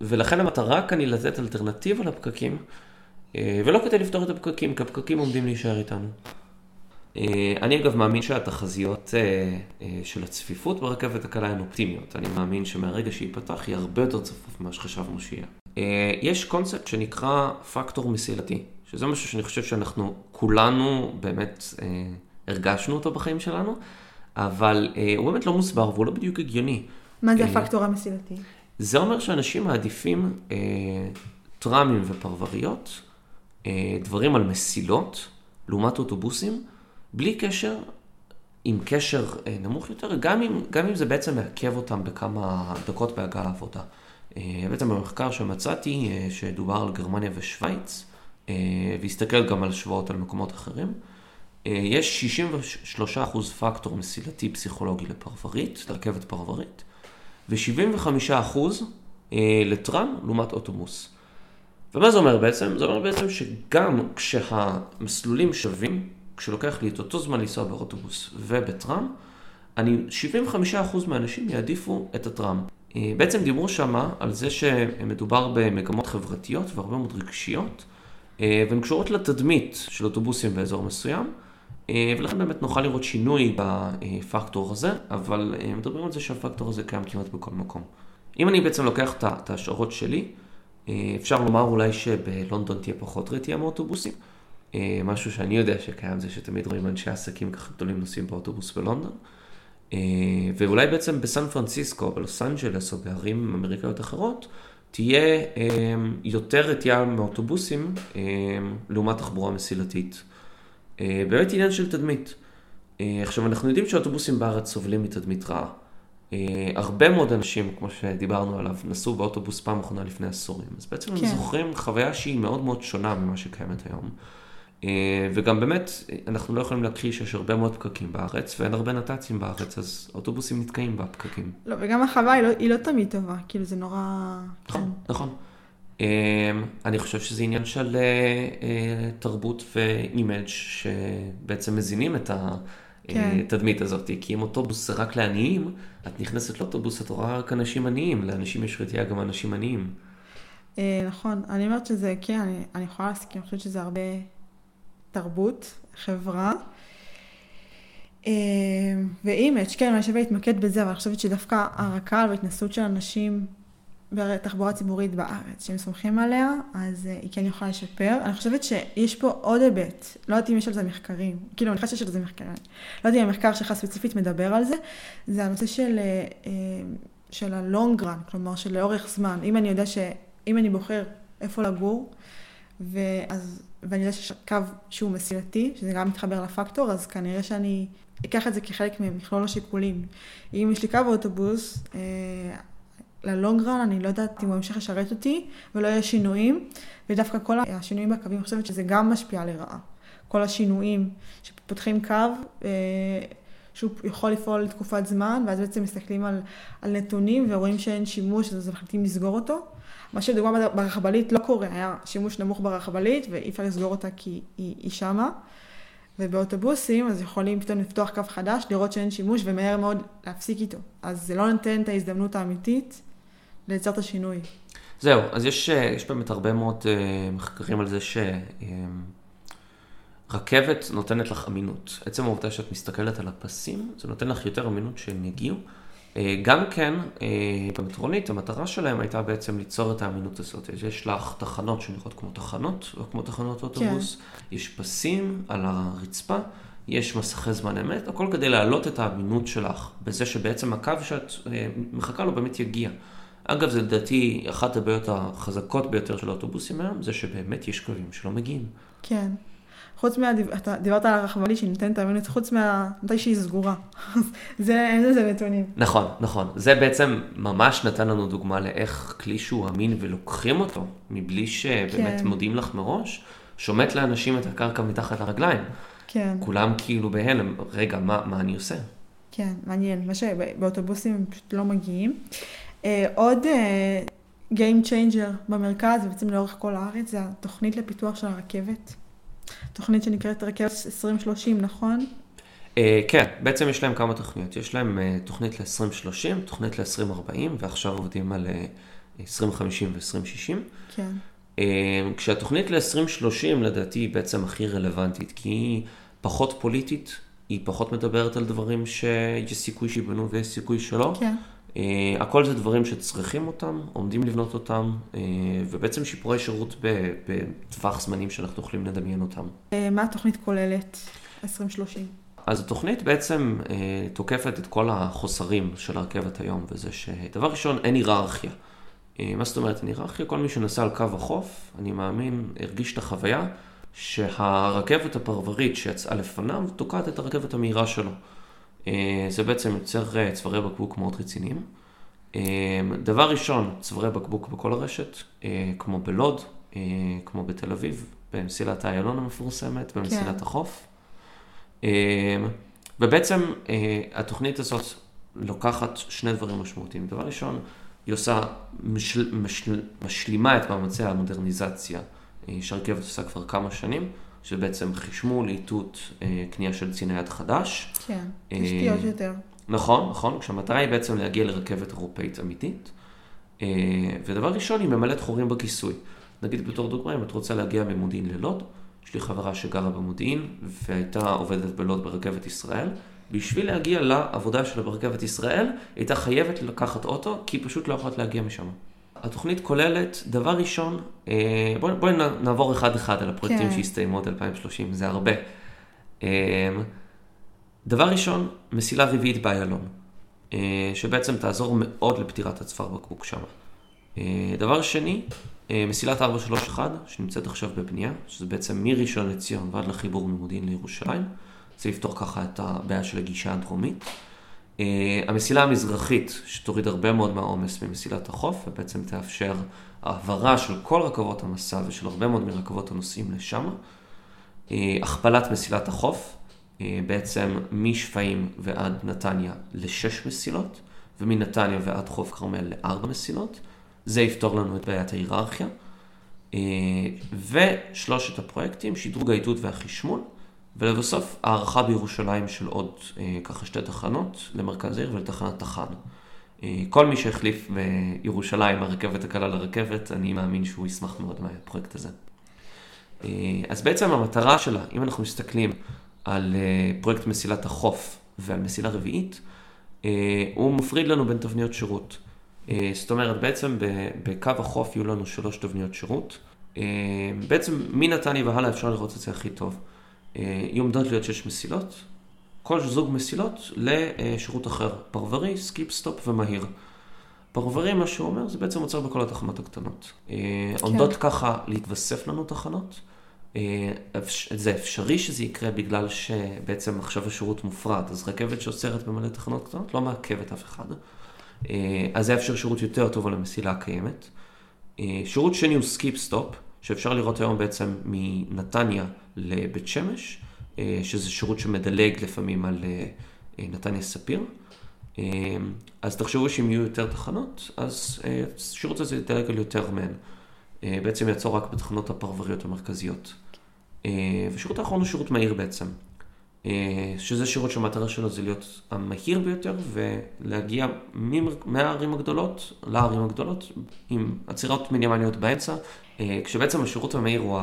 ולכן המטרה כאן היא לתת אלטרנטיבה לפקקים, ולא כדי לפתור את הפקקים, כי הפקקים עומדים להישאר איתנו. אני אגב מאמין שהתחזיות של הצפיפות ברכבת הקלה הן אופטימיות. אני מאמין שמהרגע שייפתח היא הרבה יותר צפוף ממה שחשבנו שיהיה. יש קונספט שנקרא פקטור מסילתי, שזה משהו שאני חושב שאנחנו כולנו באמת הרגשנו אותו בחיים שלנו, אבל הוא באמת לא מוסבר והוא לא בדיוק הגיוני. מה זה הפקטור המסילתי? זה אומר שאנשים מעדיפים טרמים ופרבריות, דברים על מסילות, לעומת אוטובוסים, בלי קשר, עם קשר נמוך יותר, גם אם זה בעצם מעכב אותם בכמה דקות בהגעה לעבודה. בעצם במחקר שמצאתי שדובר על גרמניה ושוויץ, והסתכל גם על שוואות על מקומות אחרים, יש 63% פקטור מסילתי פסיכולוגי לפרברית, לרכבת פרברית, ו-75% לטרם לעומת אוטובוס. ומה זה אומר בעצם? זה אומר בעצם שגם כשהמסלולים שווים, כשלוקח לי את אותו זמן לנסוע באוטובוס ובטרם, 75% מהאנשים יעדיפו את הטרם. בעצם דיברו שמה על זה שמדובר במגמות חברתיות והרבה מאוד רגשיות, והן קשורות לתדמית של אוטובוסים באזור מסוים, ולכן באמת נוכל לראות שינוי בפקטור הזה, אבל מדברים על זה שהפקטור הזה קיים כמעט בכל מקום. אם אני בעצם לוקח את ההשערות שלי, אפשר לומר אולי שבלונדון תהיה פחות רתיעה מאוטובוסים, משהו שאני יודע שקיים זה שתמיד רואים אנשי עסקים ככה גדולים נוסעים באוטובוס בלונדון, ואולי בעצם בסן פרנסיסקו, בלוס אנג'לס או בערים אמריקאיות אחרות, תהיה יותר רתיעה מאוטובוסים לעומת תחבורה מסילתית. באמת עניין של תדמית. עכשיו אנחנו יודעים שהאוטובוסים בארץ סובלים מתדמית רעה. הרבה מאוד אנשים, כמו שדיברנו עליו, נסעו באוטובוס פעם אחרונה לפני עשורים. אז בעצם כן. הם זוכרים חוויה שהיא מאוד מאוד שונה ממה שקיימת היום. וגם באמת אנחנו לא יכולים להכחיש שיש הרבה מאוד פקקים בארץ, ואין הרבה נת"צים בארץ, אז אוטובוסים נתקעים בפקקים. לא, וגם החוויה היא לא תמיד טובה, כאילו זה נורא... נכון, נכון. אני חושב שזה עניין של תרבות ואימג' שבעצם מזינים את התדמית הזאת, כי אם אוטובוס זה רק לעניים, את נכנסת לאוטובוס, את רואה רק אנשים עניים, לאנשים יש רתיעה גם אנשים עניים. נכון, אני אומרת שזה, כן, אני יכולה להסכים, אני חושבת שזה הרבה... תרבות, חברה, ואימג', כן, אני שווה להתמקד בזה, אבל אני חושבת שדווקא הרקע והתנסות של אנשים בתחבורה ציבורית בארץ, שהם סומכים עליה, אז היא כן יכולה לשפר. אני חושבת שיש פה עוד היבט, לא יודעת אם יש על זה מחקרים, כאילו, אני חושבת שיש על זה מחקרים, לא יודעת אם המחקר שלך ספציפית מדבר על זה, זה הנושא של הלונג רן, כלומר, של לאורך זמן. אם אני יודע שאם אני בוחר איפה לגור, ואני יודע שיש קו שהוא מסילתי, שזה גם מתחבר לפקטור, אז כנראה שאני אקח את זה כחלק ממכלול השיקולים. אם יש לי קו באוטובוס, ללונגרן אני לא יודעת אם הוא המשיך לשרת אותי, ולא יהיה שינויים, ודווקא כל השינויים בקווים, אני חושבת שזה גם משפיע לרעה. כל השינויים שפותחים קו, שהוא יכול לפעול לתקופת זמן, ואז בעצם מסתכלים על נתונים, ורואים שאין שימוש, אז מחליטים לסגור אותו. מה שדוגמה ברחבלית לא קורה, היה שימוש נמוך ברחבלית, ואי אפשר לסגור אותה כי היא שמה. ובאוטובוסים, אז יכולים פתאום לפתוח קו חדש, לראות שאין שימוש, ומהר מאוד להפסיק איתו. אז זה לא נותן את ההזדמנות האמיתית לייצר את השינוי. זהו, אז יש באמת הרבה מאוד מחקרים על זה שרכבת נותנת לך אמינות. עצם העובדה שאת מסתכלת על הפסים, זה נותן לך יותר אמינות שהם יגיעו. גם כן, במטרונית, המטרה שלהם הייתה בעצם ליצור את האמינות הזאת. יש לך תחנות שנראות כמו תחנות, או כמו תחנות אוטובוס. כן. יש פסים על הרצפה, יש מסכי זמן אמת, הכל כדי להעלות את האמינות שלך, בזה שבעצם הקו שאת מחכה לו באמת יגיע. אגב, זה לדעתי אחת הבעיות החזקות ביותר של האוטובוסים היום, זה שבאמת יש קווים שלא מגיעים. כן. חוץ אתה דיברת על הרחבלית שהיא נותנת האמינות, חוץ מתי שהיא סגורה. זה נתונים. נכון, נכון. זה בעצם ממש נתן לנו דוגמה לאיך כלי שהוא אמין ולוקחים אותו, מבלי שבאמת כן. מודיעים לך מראש, שומט לאנשים את הקרקע מתחת לרגליים. כן. כולם כאילו בהלם, רגע, מה אני עושה? כן, מעניין. מה שבאוטובוסים הם פשוט לא מגיעים. עוד Game Changer במרכז, ובעצם לאורך כל הארץ, זה התוכנית לפיתוח של הרכבת. תוכנית שנקראת רכבת 2030, נכון? כן, בעצם יש להם כמה תוכניות. יש להם תוכנית ל-2030, תוכנית ל-2040, ועכשיו עובדים על 2050 ו-2060. כן. כשהתוכנית ל-2030, לדעתי, היא בעצם הכי רלוונטית, כי היא פחות פוליטית, היא פחות מדברת על דברים שיש סיכוי שיבנו ויש סיכוי שלא. כן. הכל זה דברים שצריכים אותם, עומדים לבנות אותם, ובעצם שיפורי שירות בטווח זמנים שאנחנו יכולים לדמיין אותם. מה התוכנית כוללת 2030? אז התוכנית בעצם תוקפת את כל החוסרים של הרכבת היום, וזה שדבר ראשון, אין היררכיה. מה זאת אומרת אין היררכיה? כל מי שנסע על קו החוף, אני מאמין, הרגיש את החוויה שהרכבת הפרברית שיצאה לפניו תוקעת את הרכבת המהירה שלו. זה בעצם יוצר צווארי בקבוק מאוד רציניים, דבר ראשון, צווארי בקבוק בכל הרשת, כמו בלוד, כמו בתל אביב, במסילת האיילון המפורסמת, במסילת החוף. ובעצם התוכנית הזאת לוקחת שני דברים משמעותיים. דבר ראשון, היא עושה, משלימה את מאמצי המודרניזציה, שהרכבת עושה כבר כמה שנים, שבעצם חישמו לאיתות קנייה של ציני יד חדש. כן, תשתיות יותר. נכון, נכון, כשהמטרה היא בעצם להגיע לרכבת אירופאית אמיתית. ודבר ראשון, היא ממלאת חורים בכיסוי. נגיד בתור דוגמה, אם את רוצה להגיע ממודיעין ללוד, יש לי חברה שגרה במודיעין, והייתה עובדת בלוד ברכבת ישראל, בשביל להגיע לעבודה שלה ברכבת ישראל, הייתה חייבת לקחת אוטו, כי היא פשוט לא יכולת להגיע משם. התוכנית כוללת, דבר ראשון, בואי נעבור אחד-אחד על הפרויקטים שהסתיימו עוד 2030, זה הרבה. דבר ראשון, מסילה רביעית באיילון, שבעצם תעזור מאוד לפתירת הצוואר בקבוק שם. דבר שני, מסילת 431, שנמצאת עכשיו בבנייה, שזה בעצם מראשון לציון ועד לחיבור ממודיעין לירושלים. זה יפתור ככה את הבעיה של הגישה הדרומית. המסילה המזרחית, שתוריד הרבה מאוד מהעומס ממסילת החוף, ובעצם תאפשר העברה של כל רכבות המסע ושל הרבה מאוד מרכבות הנוסעים לשם. הכפלת מסילת החוף, בעצם משפעים ועד נתניה ל6 מסילות, ומנתניה ועד חוף כרמל ל4 מסילות. זה יפתור לנו את בעיית ההיררכיה. ושלושת הפרויקטים, שדרוג העיתות והחשמול, ולבסוף הערכה בירושלים של עוד ככה שתי תחנות למרכז העיר ולתחנת תחנה. כל מי שהחליף בירושלים הרכבת הקלה לרכבת, אני מאמין שהוא ישמח מאוד מהפרויקט הזה. אז בעצם המטרה שלה, אם אנחנו מסתכלים על פרויקט מסילת החוף ועל מסילה רביעית, הוא מפריד לנו בין תבניות שירות. זאת אומרת, בעצם בקו החוף יהיו לנו 3 תבניות שירות. בעצם מנתניה והלאה אפשר לראות את זה הכי טוב. יהיו עומדות להיות 6 מסילות, כל זוג מסילות לשירות אחר, פרברי, סקיפ, סטופ ומהיר. פרברי, מה שהוא אומר, זה בעצם מוצר בכל התחנות הקטנות. עומדות ככה להתווסף לנו תחנות. זה אפשרי שזה יקרה בגלל שבעצם עכשיו השירות מופרד, אז רכבת שעוצרת במלא תחנות קטנות לא מעכבת אף אחד. אז זה אפשר שירות יותר טוב על המסילה הקיימת. שירות שני הוא סקיפ סטופ, שאפשר לראות היום בעצם מנתניה לבית שמש, שזה שירות שמדלג לפעמים על נתניה ספיר. אז תחשבו שאם יהיו יותר תחנות, אז שירות הזה ידלג על יותר מהן. בעצם יעצור רק בתחנות הפרבריות המרכזיות. ושירות האחרון הוא שירות מהיר בעצם. שזה שירות שהמטרה שלו זה להיות המהיר ביותר, ולהגיע מהערים הגדולות לערים הגדולות, עם עצירות מינימליות באמצע, כשבעצם השירות המהיר הוא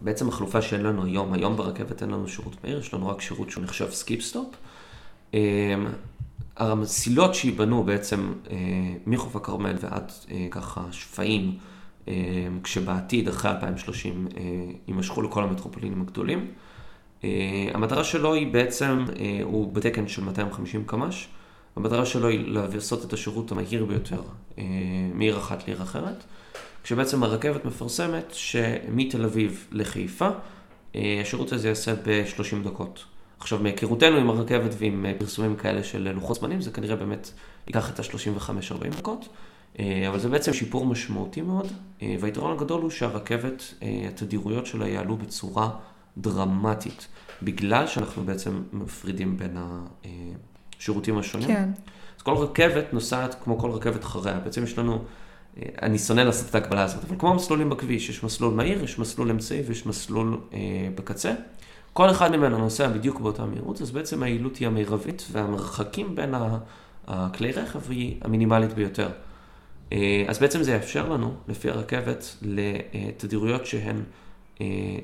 בעצם החלופה שאין לנו היום. היום ברכבת אין לנו שירות מהיר, יש לנו רק שירות שהוא נחשב סקיפ סטופ. המסילות שיבנו בעצם מחוף הכרמל ועד ככה שפעים, כשבעתיד אחרי 2030 יימשכו לכל המטרופולינים הגדולים. המטרה שלו היא בעצם, הוא בתקן של 250 קמ"ש, המטרה שלו היא לעשות את השירות המהיר ביותר מעיר אחת לעיר אחרת, כשבעצם הרכבת מפרסמת שמתל אביב לחיפה, השירות הזה יעשה ב-30 דקות. עכשיו, מהיכרותנו עם הרכבת ועם פרסומים כאלה של לוחות זמנים, זה כנראה באמת ייקח את ה-35-40 דקות, אבל זה בעצם שיפור משמעותי מאוד, והיתרון הגדול הוא שהרכבת, התדירויות שלה יעלו בצורה דרמטית, בגלל שאנחנו בעצם מפרידים בין השירותים השונים. כן. אז כל רכבת נוסעת כמו כל רכבת אחריה. בעצם יש לנו, אני שונא לעשות את ההקבלה הזאת, אבל כמו המסלולים בכביש, יש מסלול מהיר, יש מסלול אמצעי ויש מסלול בקצה. כל אחד ממנו נוסע בדיוק באותה מהירות, אז בעצם העילות היא המרבית והמרחקים בין הכלי רכב היא המינימלית ביותר. אז בעצם זה יאפשר לנו, לפי הרכבת, לתדירויות שהן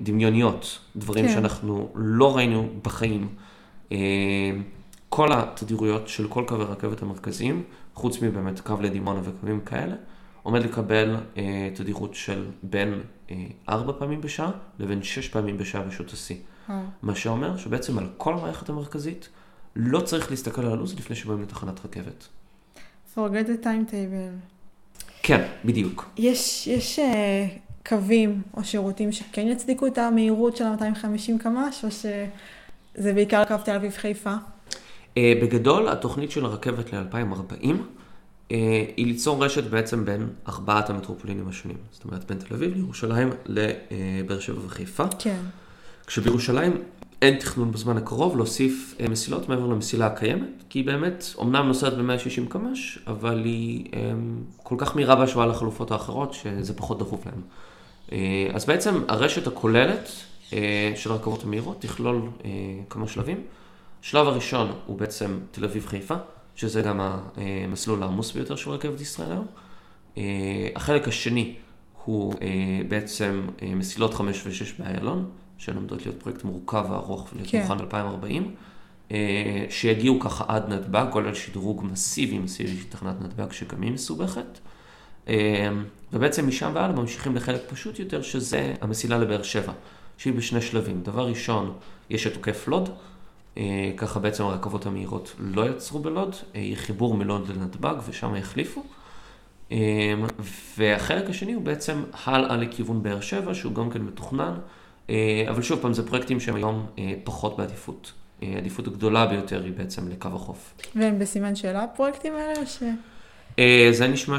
דמיוניות, דברים שאנחנו לא ראינו בחיים. כל התדירויות של כל קווי רכבת המרכזיים, חוץ מבאמת קו לדימונה וקווים כאלה, עומד לקבל תדירות של בין 4 פעמים בשעה לבין 6 פעמים בשעה בשעות השיא. מה שאומר שבעצם על כל המערכת המרכזית לא צריך להסתכל על הלו"ז לפני שבאים לתחנת רכבת. forget the timetable. כן, בדיוק. יש קווים או שירותים שכן יצדיקו את המהירות של 250 קמ"ש, או שזה בעיקר קו תל אביב חיפה? בגדול, התוכנית של הרכבת ל-2040 היא ליצור רשת בעצם בין ארבעת המטרופולינים השונים. זאת אומרת, בין תל אביב לירושלים לבאר שבע וחיפה. כן. כשבירושלים אין תכנון בזמן הקרוב להוסיף מסילות מעבר למסילה הקיימת, כי היא באמת, אמנם נוסעת ב-160 קמ"ש, אבל היא כל כך מהירה בהשוואה לחלופות האחרות, שזה פחות דחוף להם. אז בעצם הרשת הכוללת של הרכבות המהירות תכלול כמה שלבים. השלב הראשון הוא בעצם תל אביב חיפה, שזה גם המסלול העמוס ביותר של רכבת ישראל היום. החלק השני הוא בעצם מסילות 5 ו-6 באיילון, שהן עומדות להיות פרויקט מורכב וארוך ולתוכן 2040, שיגיעו ככה עד נתב"ג, כולל שדרוג מסיבי של תחנת נתב"ג שגם היא מסובכת. ובעצם משם ועד ממשיכים לחלק פשוט יותר, שזה המסילה לבאר שבע, שהיא בשני שלבים. דבר ראשון, יש את עוקף לוד, ככה בעצם הרכבות המהירות לא יצרו בלוד, יהיה חיבור מלוד לנתב"ג ושם יחליפו. והחלק השני הוא בעצם הלאה לכיוון באר שבע, שהוא גם כן מתוכנן, אבל שוב פעם זה פרויקטים שהם היום פחות בעדיפות. העדיפות הגדולה ביותר היא בעצם לקו החוף. והם בסימן שאלה הפרויקטים האלה או ש... זה נשמע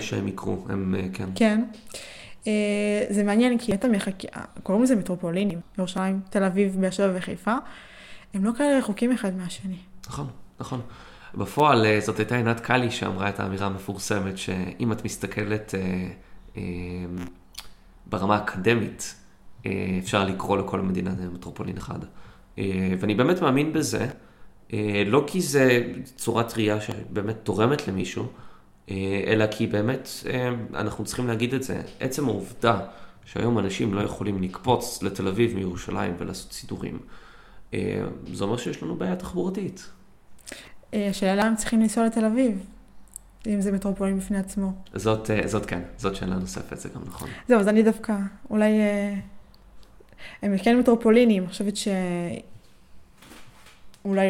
שהם יקרו, הם כן. כן. זה מעניין כי אתה מחכה, קוראים לזה מטרופולינים, ירושלים, תל אביב, באר שבע וחיפה, הם לא כאלה רחוקים אחד מהשני. נכון, נכון. בפועל זאת הייתה עינת קלי שאמרה את האמירה המפורסמת שאם את מסתכלת ברמה האקדמית, אפשר לקרוא לכל המדינה מטרופולין אחד. ואני באמת מאמין בזה, לא כי זה צורת ראייה שבאמת תורמת למישהו, אלא כי באמת אנחנו צריכים להגיד את זה. עצם העובדה שהיום אנשים לא יכולים לקפוץ לתל אביב מירושלים ולעשות סידורים, זה אומר שיש לנו בעיה תחבורתית. השאלה הם צריכים לנסוע לתל אביב, אם זה מטרופולין בפני עצמו. זאת כן, זאת שאלה נוספת, זה גם נכון. זהו, אז אני דווקא, אולי הם כן מטרופולינים, אני חושבת שאולי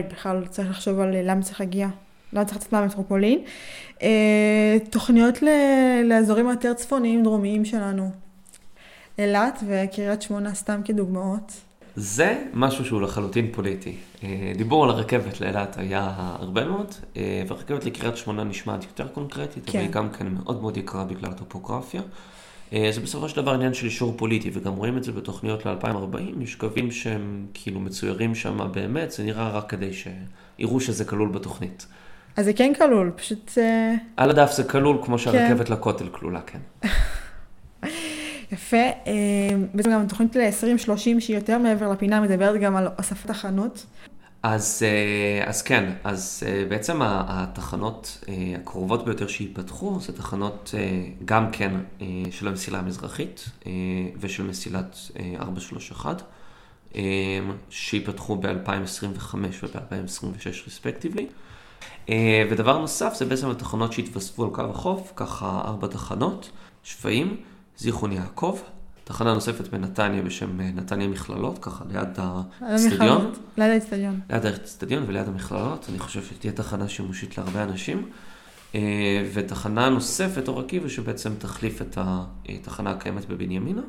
בכלל צריך לחשוב על למה צריך להגיע, למה צריך לצאת מהמטרופולין. תוכניות לאזורים היותר צפוניים, דרומיים שלנו, אילת וקריית שמונה, סתם כדוגמאות. זה משהו שהוא לחלוטין פוליטי. דיבור על הרכבת לאילת היה הרבה מאוד, והרכבת לקריית שמונה נשמעת יותר קונקרטית, אבל היא גם כן מאוד מאוד יקרה בגלל הטופוגרפיה. זה בסופו של דבר עניין של אישור פוליטי, וגם רואים את זה בתוכניות ל-2040, יש קווים שהם כאילו מצוירים שם באמת, זה נראה רק כדי שיראו שזה כלול בתוכנית. אז זה כן כלול, פשוט... על הדף זה כלול כמו שהרכבת לכותל כלולה, כן. יפה, בעצם גם התוכנית ל-20-30 שהיא יותר מעבר לפינה מדברת גם על הוספת תחנות. אז כן, אז בעצם התחנות הקרובות ביותר שהיפתחו זה תחנות גם כן של המסילה המזרחית ושל מסילת 431 שהיפתחו ב-2025 וב-2026 רספקטיבלי. ודבר נוסף זה בעצם התחנות שהתווספו על קו החוף, ככה 4 תחנות, שפיים, זיכרון יעקב, תחנה נוספת בנתניה בשם נתניה מכללות, ככה ליד האצטדיון. ליד האצטדיון. ליד האצטדיון וליד המכללות, אני חושב שתהיה תחנה שימושית להרבה אנשים. ותחנה נוספת אור עקיבא שבעצם תחליף את התחנה הקיימת בבנימינה,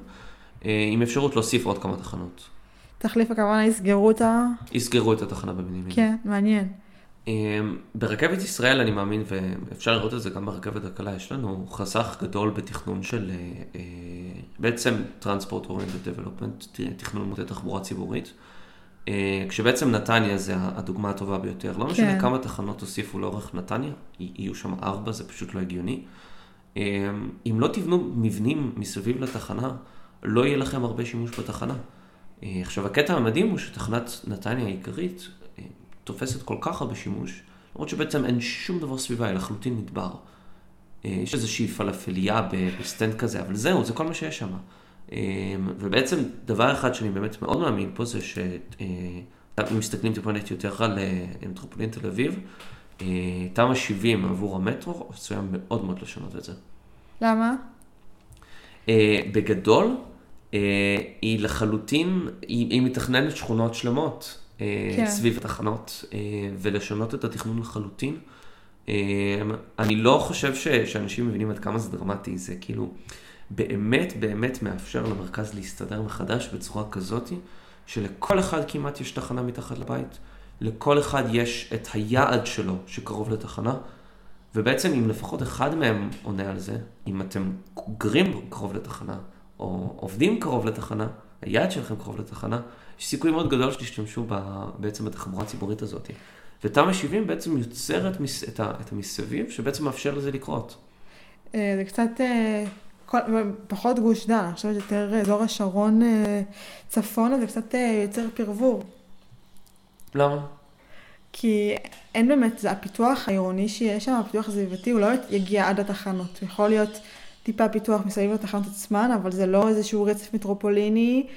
עם אפשרות להוסיף עוד כמה תחנות. תחליף הכוונה, יסגרו את התחנה בבנימינה. כן, מעניין. ברכבת ישראל אני מאמין, ואפשר לראות את זה גם ברכבת הקלה, יש לנו חסך גדול בתכנון של בעצם טרנספורט אוריינטד דבלופמנט, תכנון מוטה תחבורה ציבורית, כשבעצם נתניה זה הדוגמה הטובה ביותר. לא משנה כמה תחנות הוסיפו לאורך נתניה, יהיו שם 4, זה פשוט לא הגיוני. אם לא תבנו מבנים מסביב לתחנה, לא יהיה לכם הרבה שימוש בתחנה. עכשיו הקטע המדהים הוא שתחנת נתניה העיקרית תופסת כל כך הרבה שימוש, למרות שבעצם אין שום דבר סביבה, היא לחלוטין נדבר. יש איזושהי פלאפליה בסטנד כזה, אבל זהו, זה כל מה שיש שם. ובעצם דבר אחד שאני באמת מאוד מאמין פה, זה שאם מסתכלים טיפונית יותר על מטרופולין תל אביב, תמ"א 70 עבור המטרו, עשויה מאוד מאוד לשנות את זה. למה? בגדול, היא לחלוטין, היא מתכננת שכונות שלמות, סביב התחנות, ולשנות את התכנון לחלוטין. אני לא חושב שאנשים מבינים עד כמה זה דרמטי, זה כאילו באמת באמת מאפשר למרכז להסתדר מחדש בצורה כזאת, שלכל אחד כמעט יש תחנה מתחת לבית, לכל אחד יש את היעד שלו שקרוב לתחנה, ובעצם אם לפחות אחד מהם עונה על זה, אם אתם גרים קרוב לתחנה, או עובדים קרוב לתחנה, היעד שלכם קרוב לתחנה, יש סיכוי מאוד גדול שתשתמשו בעצם בתחבורה הציבורית הזאת. ותמ"א 70 בעצם יוצרת את המסביב שבעצם מאפשר לזה לקרות. זה קצת פחות גוש דן, אני חושבת יותר אזור השרון צפון, זה קצת יוצר פרבור. למה? כי אין באמת, הפיתוח העירוני שיש שם, הפיתוח הסביבתי, הוא לא יגיע עד התחנות. יכול להיות טיפה פיתוח מסביב לתחנות עצמן, אבל זה לא איזשהו רצף מטרופוליני.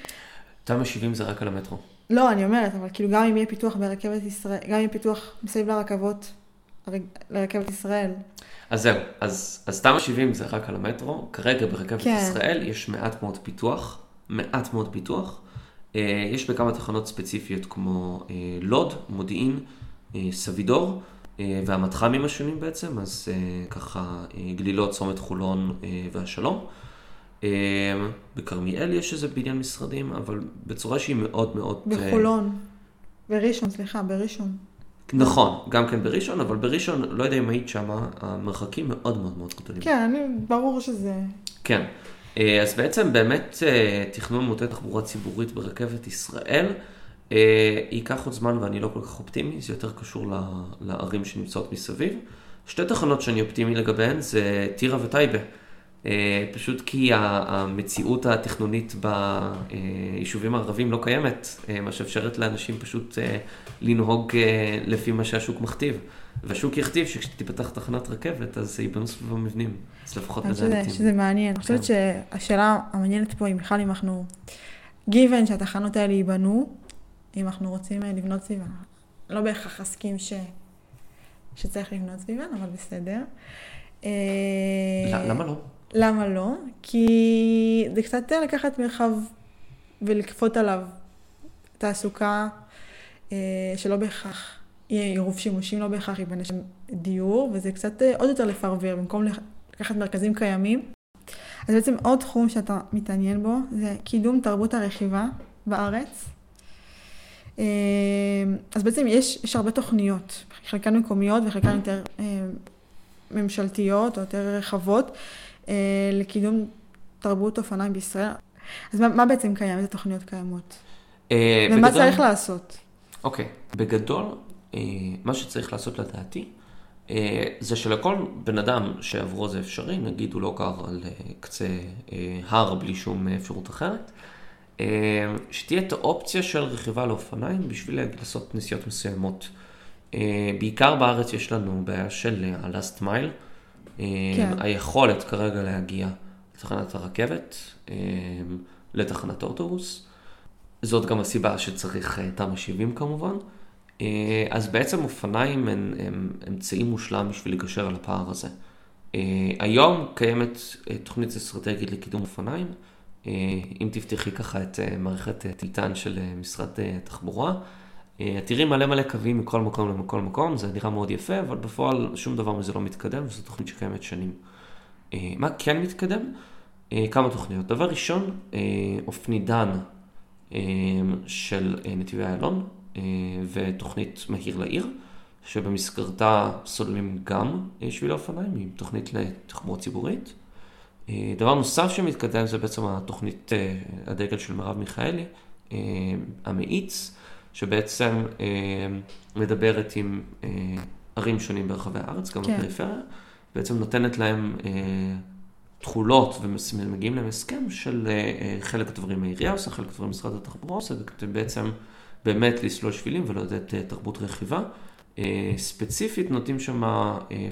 תמ"א 70 זה רק על המטרו. לא, אני אומרת, אבל כאילו גם אם יהיה פיתוח ברכבת ישראל, גם אם יהיה פיתוח מסביב לרכבות, לרכבת ישראל. אז זהו, אז תמ"א 70 זה רק על המטרו. כרגע ברכבת ישראל יש מעט מאוד פיתוח. יש בכמה תחנות ספציפיות כמו לוד, מודיעין, סבידור, והמתחמים השונים בעצם, אז ככה גלילות, צומת חולון והשלום. בכרמיאל יש איזה בניין משרדים, אבל בצורה שהיא מאוד מאוד... בחולון, בראשון, סליחה, בראשון. נכון, גם כן בראשון, אבל בראשון, לא יודע אם היית שמה, המרחקים מאוד מאוד מאוד גדולים. כן, ברור שזה... כן. אז בעצם באמת תכנון מוטה תחבורה ציבורית ברכבת ישראל ייקח עוד זמן ואני לא כל כך אופטימי, זה יותר קשור לערים שנמצאות מסביב. שתי תחנות שאני אופטימי לגביהן זה טירה וטייבה, פשוט כי המציאות התכנונית ביישובים הערבים לא קיימת, מה שאפשרת לאנשים פשוט לנהוג לפי מה שהשוק מכתיב. והשוק יכתיב שכשתיפתח תחנת רכבת, אז ייבנו סביב המבנים. אז לפחות לזה נתאים. שזה מעניין. אני חושבת שהשאלה המעניינת פה היא, מיכל, אם אנחנו, גיוון שהתחנות האלה ייבנו, אם אנחנו רוצים לבנות סביבה. לא בהכרח עסקים שצריך לבנות סביבה, אבל בסדר. למה לא? למה לא? כי זה קצת לקחת מרחב ולקפות עליו תעסוקה שלא בהכרח. עירוב שימושים לא בהכרח ייבנה שם דיור, וזה קצת עוד יותר לפרבר, במקום לקחת מרכזים קיימים. אז בעצם עוד תחום שאתה מתעניין בו, זה קידום תרבות הרכיבה בארץ. אז בעצם יש הרבה תוכניות, חלקן מקומיות וחלקן יותר ממשלתיות או יותר רחבות, לקידום תרבות אופניים בישראל. אז מה בעצם קיים? איזה תוכניות קיימות? ומה צריך לעשות? אוקיי, בגדול... מה שצריך לעשות לדעתי, זה שלכל בן אדם שעברו זה אפשרי, נגיד הוא לא גר על קצה הר בלי שום אפשרות אחרת, שתהיה את האופציה של רכיבה לאופניים בשביל לעשות נסיעות מסוימות. בעיקר בארץ יש לנו בעיה של ה-last mile, כן. היכולת כרגע להגיע לתחנת הרכבת, לתחנת האוטובוס. זאת גם הסיבה שצריך תמ"א 70 כמובן. אז בעצם אופניים הם אמצעים מושלם בשביל לגשר על הפער הזה. היום קיימת תוכנית אסטרטגית לקידום אופניים. אם תפתחי ככה את מערכת טיטן של משרד התחבורה, תראי מלא קווים מכל מקום למכל מקום, זה נראה מאוד יפה, אבל בפועל שום דבר מזה לא מתקדם, וזו תוכנית שקיימת שנים. מה כן מתקדם? כמה תוכניות. דבר ראשון, אופני דן של נתיבי איילון, ותוכנית מהיר לעיר, שבמסגרתה סולמים גם שביל האופניים, עם תוכנית לתחבורה ציבורית. דבר נוסף שמתקדם זה בעצם התוכנית הדגל של מרב מיכאלי, המאיץ, שבעצם מדברת עם ערים שונים ברחבי הארץ, גם בפריפריה, בעצם נותנת להם תחולות ומגיעים להם הסכם של חלק דברים מהעירייה, עושה חלק דברים משרד התחבורה, עושה בעצם באמת לסלול שבילים ולעודד תרבות רכיבה. ספציפית נותנים שם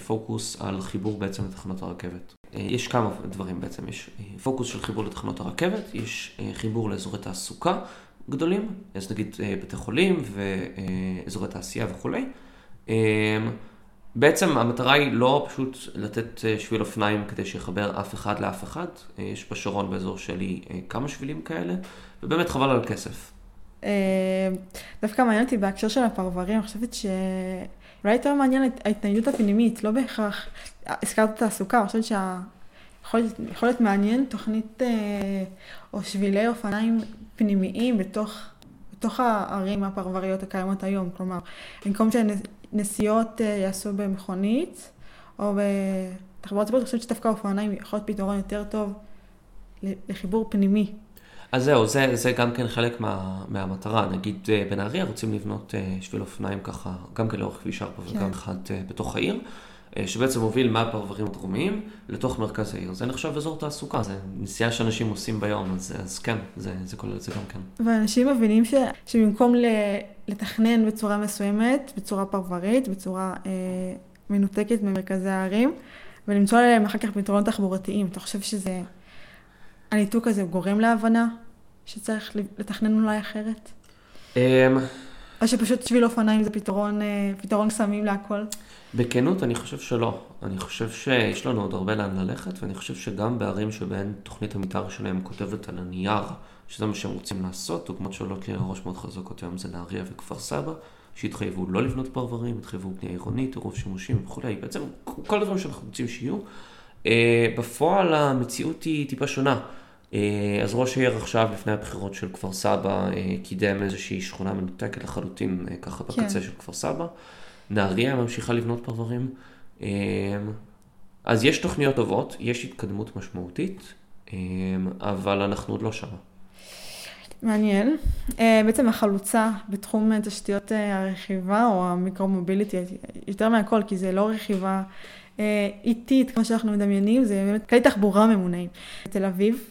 פוקוס על חיבור בעצם לתחנות הרכבת. יש כמה דברים בעצם, יש פוקוס של חיבור לתחנות הרכבת, יש חיבור לאזורי תעסוקה גדולים, אז נגיד בתי חולים ואזורי תעשייה וכו'. בעצם המטרה היא לא פשוט לתת שביל אופניים כדי שיחבר אף אחד לאף אחד, יש בשרון באזור שלי כמה שבילים כאלה, ובאמת חבל על כסף. דווקא מעניין אותי בהקשר של הפרברים, אני חושבת שאולי יותר מעניין ההתנהלות הפנימית, לא בהכרח, הזכרת את התעסוקה, אני חושבת שיכול להיות מעניין תוכנית או שבילי אופניים פנימיים בתוך הערים הפרבריות הקיימות היום, כלומר, במקום שהנסיעות יעשו במכונית, או בתחבורה ציבורית, אני חושבת שדווקא אופניים יכול להיות פתרון יותר טוב לחיבור פנימי. אז זהו, זה גם כן חלק מהמטרה. נגיד בנהריה רוצים לבנות שביל אופניים ככה, גם כן לאורך כביש 4 וגם אחד בתוך העיר, שבעצם מוביל מהפרברים הדרומיים לתוך מרכז העיר. זה נחשב אזור תעסוקה, זה נסיעה שאנשים עושים ביום, אז כן, זה כולל את זה גם כן. ואנשים מבינים שבמקום לתכנן בצורה מסוימת, בצורה פרברית, בצורה מנותקת ממרכזי הערים, ולמצוא עליהם אחר כך פתרונות תחבורתיים, אתה חושב שזה... הניתוק הזה גורם להבנה שצריך לתכנן אולי אחרת? או שפשוט שביל אופניים זה פתרון סמים להכל? בכנות אני חושב שלא. אני חושב שיש לנו עוד הרבה לאן ללכת, ואני חושב שגם בערים שבהן תוכנית המתאר שלהם כותבת על הנייר, שזה מה שהם רוצים לעשות, דוגמות שעולות לי לראש מאוד חזקות היום זה נהריה וכפר סבא, שהתחייבו לא לבנות פרברים, התחייבו בנייה עירונית, עירוב שימושים וכו'. בעצם כל הדברים שאנחנו רוצים שיהיו, בפועל המציאות היא טיפה שונה. אז ראש העיר עכשיו לפני הבחירות של כפר סבא קידם איזושהי שכונה מנותקת לחלוטין ככה בקצה של כפר סבא. נהריה ממשיכה לבנות פרברים. אז יש תוכניות טובות, יש התקדמות משמעותית, אבל אנחנו עוד לא שם. מעניין. בעצם החלוצה בתחום תשתיות הרכיבה או המיקרומוביליטי יותר מהכל, כי זה לא רכיבה איטית, כמו שאנחנו מדמיינים, זה באמת כלי תחבורה ממונעים. בתל אביב,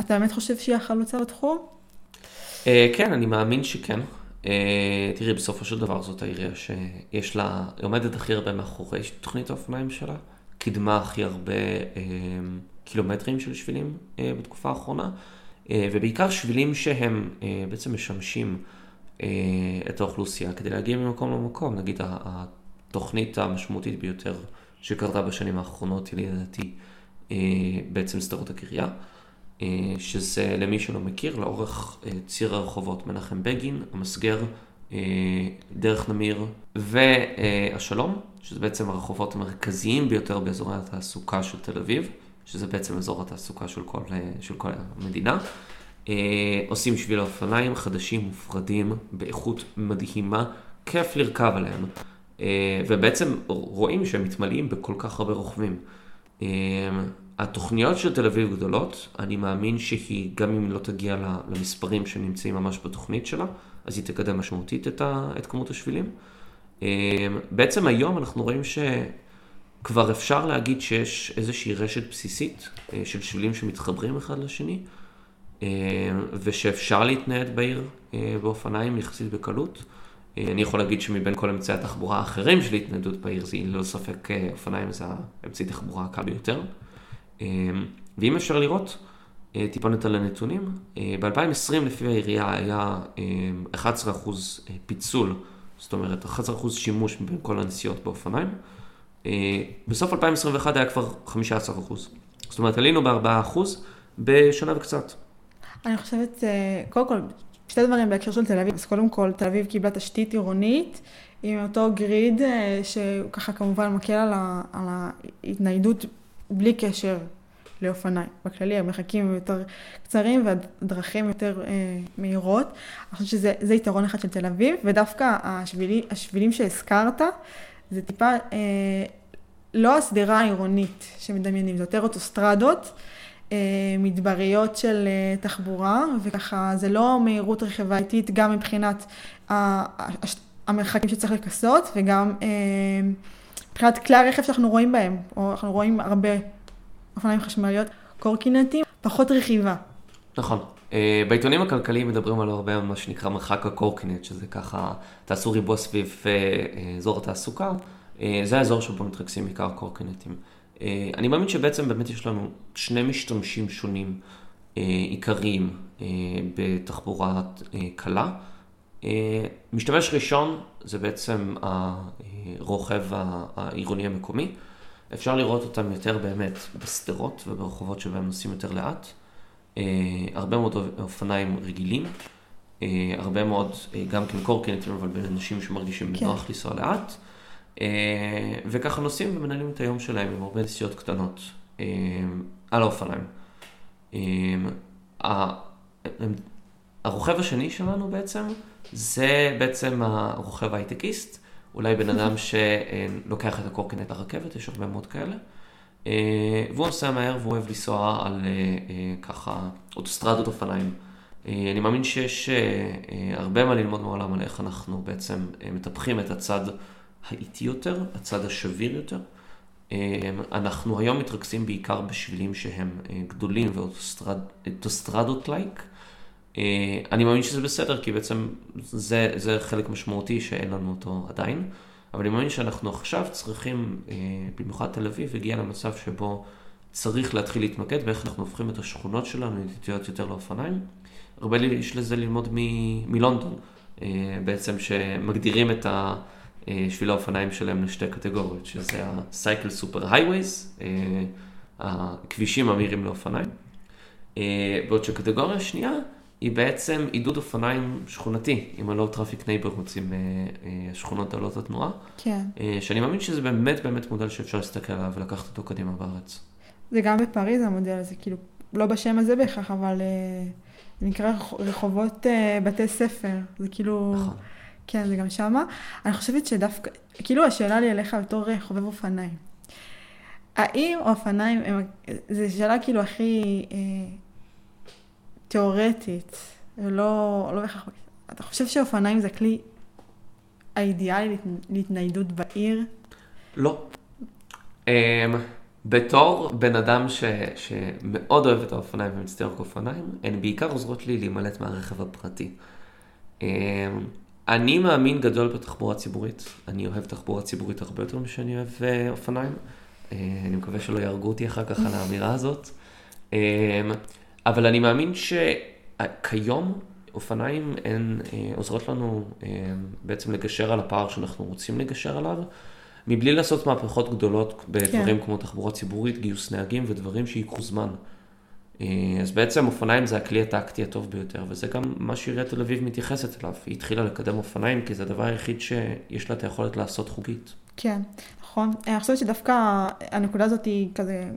אתה באמת חושב שהיא החלוצה בתחום? כן, אני מאמין שכן. תראי, בסופו של דבר זאת העירייה שיש לה, היא עומדת הכי הרבה מאחורי תוכנית האופניים שלה, קידמה הכי הרבה קילומטרים של שבילים בתקופה האחרונה, ובעיקר שבילים שהם בעצם משמשים את האוכלוסייה כדי להגיע ממקום למקום. נגיד, התוכנית המשמעותית ביותר שקרתה בשנים האחרונות היא לדעתי בעצם סדרות הקריה, שזה למי שלא מכיר, לאורך ציר הרחובות מנחם בגין, המסגר, דרך נמיר והשלום, שזה בעצם הרחובות המרכזיים ביותר באזורי התעסוקה של תל אביב, שזה בעצם אזור התעסוקה של כל המדינה. עושים שביל אופניים חדשים מופרדים באיכות מדהימה, כיף לרכב עליהם. ובעצם רואים שהם מתמלאים בכל כך הרבה רוכבים. התוכניות של תל אביב גדולות, אני מאמין שהיא, גם אם לא תגיע למספרים שנמצאים ממש בתוכנית שלה, אז היא תקדם משמעותית את כמות השבילים. בעצם היום אנחנו רואים שכבר אפשר להגיד שיש איזושהי רשת בסיסית של שבילים שמתחברים אחד לשני, ושאפשר להתנייד בעיר באופניים יחסית בקלות. אני יכול להגיד שמבין כל אמצעי התחבורה האחרים של התנדות בעיר, זה לא ספק אופניים, זה האמצעי תחבורה הקל ביותר. ואם אפשר לראות, טיפונת על הנתונים, ב-2020 לפי העירייה היה 11% פיצול, זאת אומרת 11% שימוש מבין כל הנסיעות באופניים. בסוף 2021 היה כבר 15%. זאת אומרת, עלינו ב-4% בשנה וקצת. אני חושבת, קודם כל, שתי דברים בהקשר של תל אביב. אז קודם כל, תל אביב קיבלה תשתית עירונית עם אותו גריד שככה כמובן מקל על ההתניידות בלי קשר לאופניים. בכללי המרחקים יותר קצרים והדרכים יותר מהירות. אני חושבת שזה יתרון אחד של תל אביב, ודווקא השבילים שהזכרת זה טיפה לא הסדרה העירונית שמדמיינים, זה יותר אוטוסטרדות. מדבריות של תחבורה, וככה זה לא מהירות רכיבה איטית, גם מבחינת המרחקים שצריך לקסות, וגם מבחינת כלי הרכב שאנחנו רואים בהם, או אנחנו רואים הרבה אופניים חשמליות, קורקינטים, פחות רכיבה. נכון. בעיתונים הכלכליים מדברים על הרבה מה שנקרא מרחק הקורקינט, שזה ככה, תעשו ריבוע סביב אזור התעסוקה, זה האזור שבו מתרכזים עיקר קורקינטים. אני מאמין שבעצם באמת יש לנו שני משתמשים שונים עיקריים בתחבורה קלה. משתמש ראשון זה בעצם הרוכב העירוני המקומי. אפשר לראות אותם יותר באמת בסדרות וברחובות שבהם נוסעים יותר לאט. הרבה מאוד אופניים רגילים, הרבה מאוד גם כן קורקינטים, אבל באנשים שמרגישים בנוח לנסוע לאט. וככה נוסעים ומנהלים את היום שלהם עם הרבה נסיעות קטנות על האופניים. הרוכב השני שלנו בעצם זה בעצם הרוכב ההייטקיסט, אולי בן אדם שלוקח את הקורקינט לרכבת, יש הרבה מאוד כאלה, והוא עושה מהר והוא אוהב לנסוע על ככה אוטוסטרדות אופניים. אני מאמין שיש הרבה מה ללמוד מעולם על איך אנחנו בעצם מטפחים את הצד האיטי יותר, הצד השביר יותר. אנחנו היום מתרכזים בעיקר בשבילים שהם גדולים ואוטוסטרדות לייק. אני מאמין שזה בסדר, כי בעצם זה חלק משמעותי שאין לנו אותו עדיין. אבל אני מאמין שאנחנו עכשיו צריכים, במיוחד תל אביב, הגיע למצב שבו צריך להתחיל להתמקד באיך אנחנו הופכים את השכונות שלנו לאיטיות יותר לאופניים. הרבה יש לזה ללמוד מלונדון, בעצם שמגדירים את שביל האופניים שלהם לשתי קטגוריות, שזה ה-Cycle Super Highways, הכבישים המהירים לאופניים. בעוד שקטגוריה השנייה היא בעצם עידוד אופניים שכונתי, עם ה-Low Traffic Neighborhoods, עם שכונות עלות התנועה. כן. שאני מאמין שזה באמת באמת מודל שאפשר להסתכל עליו ולקחת אותו קדימה בארץ. זה גם בפריז המודל הזה, כאילו, לא בשם הזה בהכרח, אבל נקרא רחובות בתי ספר, זה כאילו... נכון. כן, זה גם שמה. אני חושבת שדווקא, כאילו השאלה לי אליך בתור חובב אופניים. האם אופניים, זה שאלה כאילו הכי תיאורטית, ולא בכך, אתה חושב שאופניים זה כלי האידיאלי להתניידות בעיר? לא. בתור בן אדם שמאוד אוהב את האופניים ומצטייר כאופניים, הן בעיקר עוזרות לי להימלט מהרכב הפרטי. אני מאמין גדול בתחבורה ציבורית. אני אוהב תחבורה ציבורית הרבה יותר משאני אוהב אופניים. אני מקווה שלא יארגו אותי אחר כך על האמירה הזאת. אבל אני מאמין שכיום אופניים הן עוזרות לנו בעצם לגשר על הפער שאנחנו רוצים לגשר עליו, מבלי לעשות מהפכות גדולות בדברים כמו תחבורה ציבורית, גיוס נהגים ודברים שיקחו זמן. אז בעצם אופניים זה הכלי הטקטי הטוב ביותר, וזה גם מה שעיריית תל אביב מתייחסת אליו. היא התחילה לקדם אופניים, כי זה הדבר היחיד שיש לה את היכולת לעשות חוקית. כן, נכון. אני חושבת שדווקא הנקודה הזאת היא כזה,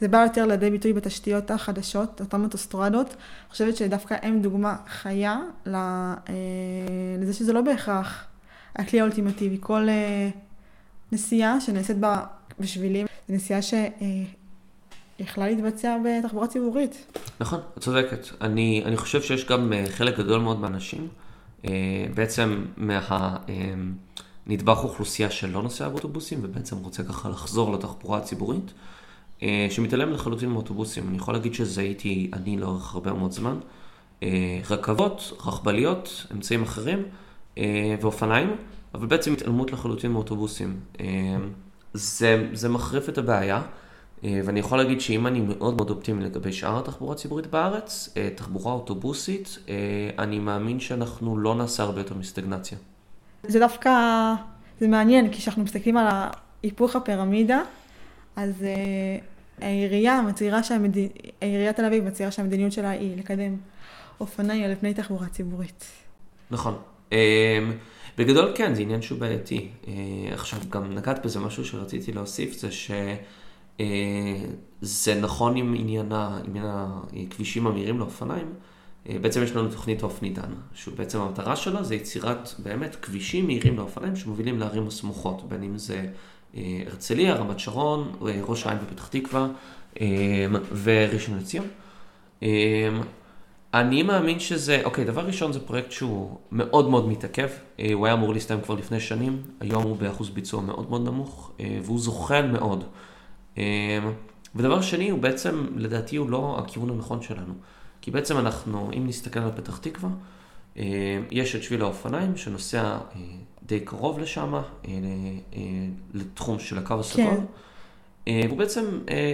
זה בא יותר לידי ביטוי בתשתיות החדשות, אותן אוטוסטרדות. אני חושבת שדווקא הם דוגמה חיה לזה שזה לא בהכרח הכלי האולטימטיבי. כל נסיעה שנעשית בשבילים, זה נסיעה יכלה להתבצע בתחבורה ציבורית. נכון, את צודקת. אני חושב שיש גם חלק גדול מאוד מהאנשים, בעצם נדבך אוכלוסייה שלא נוסע באוטובוסים, ובעצם רוצה ככה לחזור לתחבורה הציבורית, שמתעלם לחלוטין מאוטובוסים. אני יכול להגיד שזה הייתי אני לאורך הרבה מאוד זמן. רכבות, רכבליות, אמצעים אחרים, ואופניים, אבל בעצם התעלמות לחלוטין מאוטובוסים. זה מחריף את הבעיה, ואני יכול להגיד שאם אני מאוד מאוד אופטימי לגבי שאר התחבורה הציבורית בארץ, תחבורה אוטובוסית, אני מאמין שאנחנו לא נעשה הרבה יותר מסטגנציה. זה דווקא, זה מעניין, כי כשאנחנו מסתכלים על היפוך הפירמידה, אז העירייה תל אביב מצהירה שהמדיניות שלה היא לקדם אופניים על פני תחבורה ציבורית. נכון. בגדול כן, זה עניין שהוא בעייתי. עכשיו גם נקט בזה משהו שרציתי להוסיף, זה ש... זה נכון עם עניין הכבישים המהירים לאופניים. בעצם יש לנו תוכנית אופני דן, שבעצם המטרה שלה זה יצירת באמת כבישים מהירים לאופניים שמובילים לערים הסמוכות, בין אם זה הרצליה, רמת שרון, ראש העין ופתח תקווה וראשון לציון. אני מאמין שזה, דבר ראשון זה פרויקט שהוא מאוד מאוד מתעכב, הוא היה אמור להסתיים כבר לפני שנים, היום הוא באחוז ביצוע מאוד מאוד נמוך והוא זוחל מאוד. ודבר שני הוא בעצם, לדעתי, הוא לא הכיוון הנכון שלנו. כי בעצם אנחנו, אם נסתכל על פתח תקווה, יש את שביל האופניים שנוסע די קרוב לשם, לתחום של הקו הסגול. ובעצם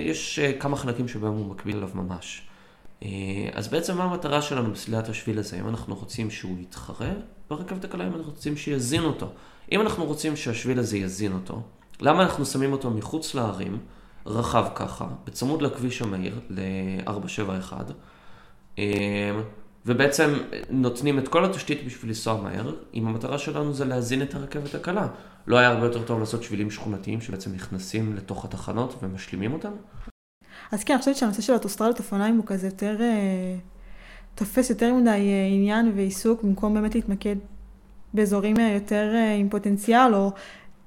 יש כמה חלקים שבהם הוא מקביל עליו ממש. אז בעצם מה המטרה שלנו בסלילת השביל הזה? אם אנחנו רוצים שהוא יתחרה ברכבת הקלה, אם אנחנו רוצים שיזין אותו. אם אנחנו רוצים שהשביל הזה יזין אותו, למה אנחנו שמים אותו מחוץ לערים? רחב ככה, בצמוד לכביש המהיר, ל-471, ובעצם נותנים את כל התשתית בשביל לנסוע מהר, אם המטרה שלנו זה להזין את הרכבת הקלה. לא היה הרבה יותר טוב לעשות שבילים שכונתיים שבעצם נכנסים לתוך התחנות ומשלימים אותם? אז כן, אני חושבת שהנושא של אוטוסטרדות אופניים הוא כזה יותר, תופס יותר מדי עניין ועיסוק, במקום באמת להתמקד באזורים יותר עם פוטנציאל, או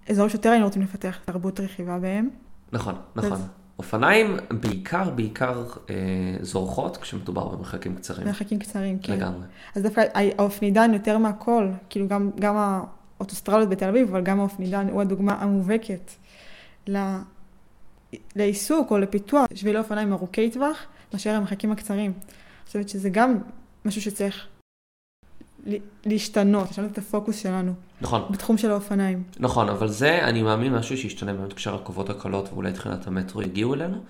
אזור שיותר היינו רוצים לפתח תרבות רכיבה בהם. נכון, נכון. אופניים בעיקר זורחות כשמדובר במרחקים קצרים. מרחקים קצרים, כן. לגמרי. אז דווקא האופני דן יותר מהכל, כאילו גם האוטוסטרלות בתל אביב, אבל גם האופני דן הוא הדוגמה המובהקת לעיסוק או לפיתוח שבילי אופניים ארוכי טווח, מאשר המרחקים הקצרים. אני חושבת שזה גם משהו שצריך להשתנות את הפוקוס שלנו. נכון. בתחום של האופניים. נכון, אבל זה, אני מאמין, משהו שהשתנה באמת כשהרכבות הקלות ואולי תחילת המטרו הגיעו אלינו.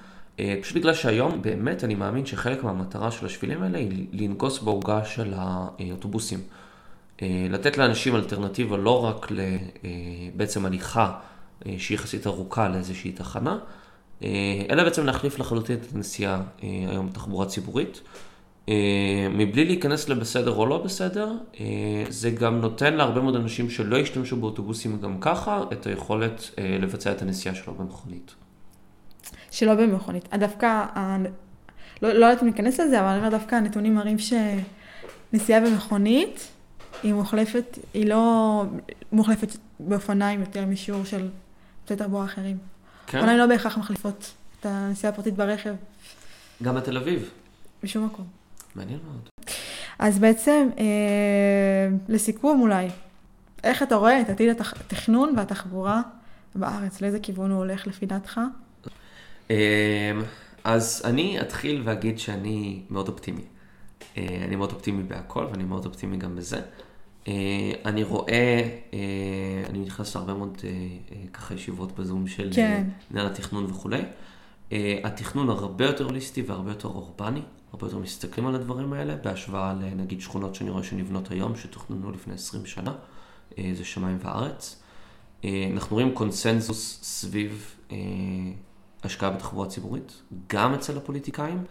פשוט בגלל שהיום באמת אני מאמין שחלק מהמטרה של השבילים האלה היא לנגוס בעוגה של האוטובוסים. לתת לאנשים אלטרנטיבה לא רק בעצם הליכה שהיא יחסית ארוכה לאיזושהי תחנה, אלא בעצם להחליף לחלוטין את הנסיעה היום בתחבורה ציבורית. מבלי להיכנס לבסדר או לא בסדר, זה גם נותן להרבה מאוד אנשים שלא ישתמשו באוטובוסים גם ככה, את היכולת לבצע את הנסיעה שלו במכונית. שלא במכונית. דווקא, לא יודעת אם ניכנס לזה, אבל דווקא הנתונים מראים שנסיעה במכונית היא מוחלפת, היא לא מוחלפת באופניים יותר משיעור של תחבורה אחרים. כן. אופניים לא בהכרח מחליפות את הנסיעה הפרטית ברכב. גם בתל אביב. בשום מקום. מעניין מאוד. אז בעצם, לסיכום אולי, איך אתה רואה את עתיד התכנון והתחבורה בארץ? לאיזה כיוון הוא הולך לפי דעתך? אז אני אתחיל ואגיד שאני מאוד אופטימי. אני מאוד אופטימי בהכל, ואני מאוד אופטימי גם בזה. אני רואה, אני נכנס להרבה מאוד ככה ישיבות בזום של עניין התכנון וכו'. התכנון הרבה יותר הוליסטי והרבה יותר אורבני. הרבה יותר מסתכלים על הדברים האלה, בהשוואה לנגיד שכונות שאני רואה שנבנות היום, שתוכננו לפני 20 שנה, זה שמיים וארץ. אנחנו רואים קונסנזוס סביב השקעה בתחבורה ציבורית, גם אצל הפוליטיקאים,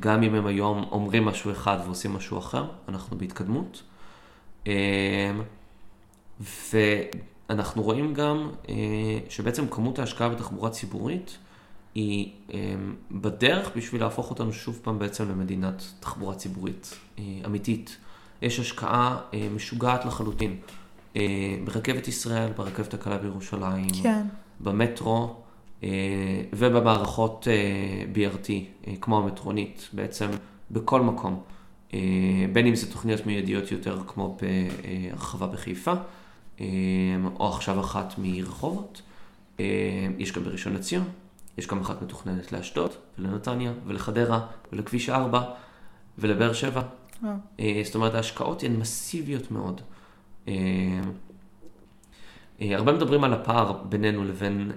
גם אם הם היום אומרים משהו אחד ועושים משהו אחר, אנחנו בהתקדמות. ואנחנו רואים גם שבעצם כמות ההשקעה בתחבורה ציבורית, היא בדרך בשביל להפוך אותנו שוב פעם בעצם למדינת תחבורה ציבורית אמיתית. יש השקעה משוגעת לחלוטין ברכבת ישראל, ברכבת הקלה בירושלים, במטרו ובמערכות BRT, כמו המטרונית, בעצם בכל מקום. בין אם זה תוכניות מיידיות יותר כמו ברחבה בחיפה, או עכשיו אחת מרחובות, יש גם בראשון לציון. יש גם אחת מתוכננת לאשדוד, ולנתניה, ולחדרה, ולכביש 4, ולבאר 7. זאת אומרת, ההשקעות הן מסיביות מאוד. הרבה מדברים על הפער בינינו לבין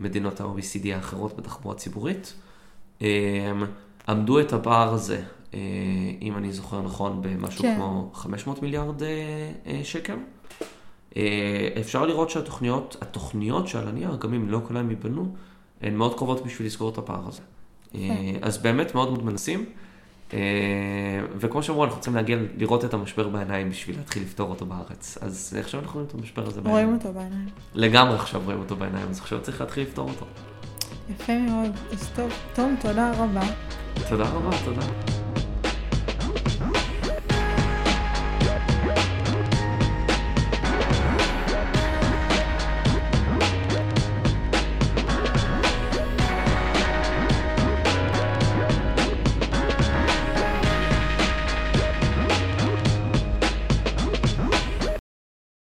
מדינות ה-OECD האחרות בתחבורה ציבורית. עמדו את הפער הזה, אם אני זוכר נכון, במשהו כמו 500 מיליארד שקל. אפשר לראות שהתוכניות שעל הנייר, גם אם לא כולם ייבנו, הן מאוד קרובות בשביל לסגור את הפער הזה. אז באמת מאוד מאוד מנסים, וכמו שאמרו, אנחנו רוצים להגיע לראות את המשבר בעיניים בשביל להתחיל לפתור אותו בארץ. אז עכשיו אנחנו רואים את המשבר הזה בעיניים. רואים אותו בעיניים. לגמרי עכשיו רואים אותו בעיניים, אז עכשיו צריך להתחיל לפתור אותו. יפה מאוד. אז טוב, תום, תודה רבה. תודה רבה, תודה.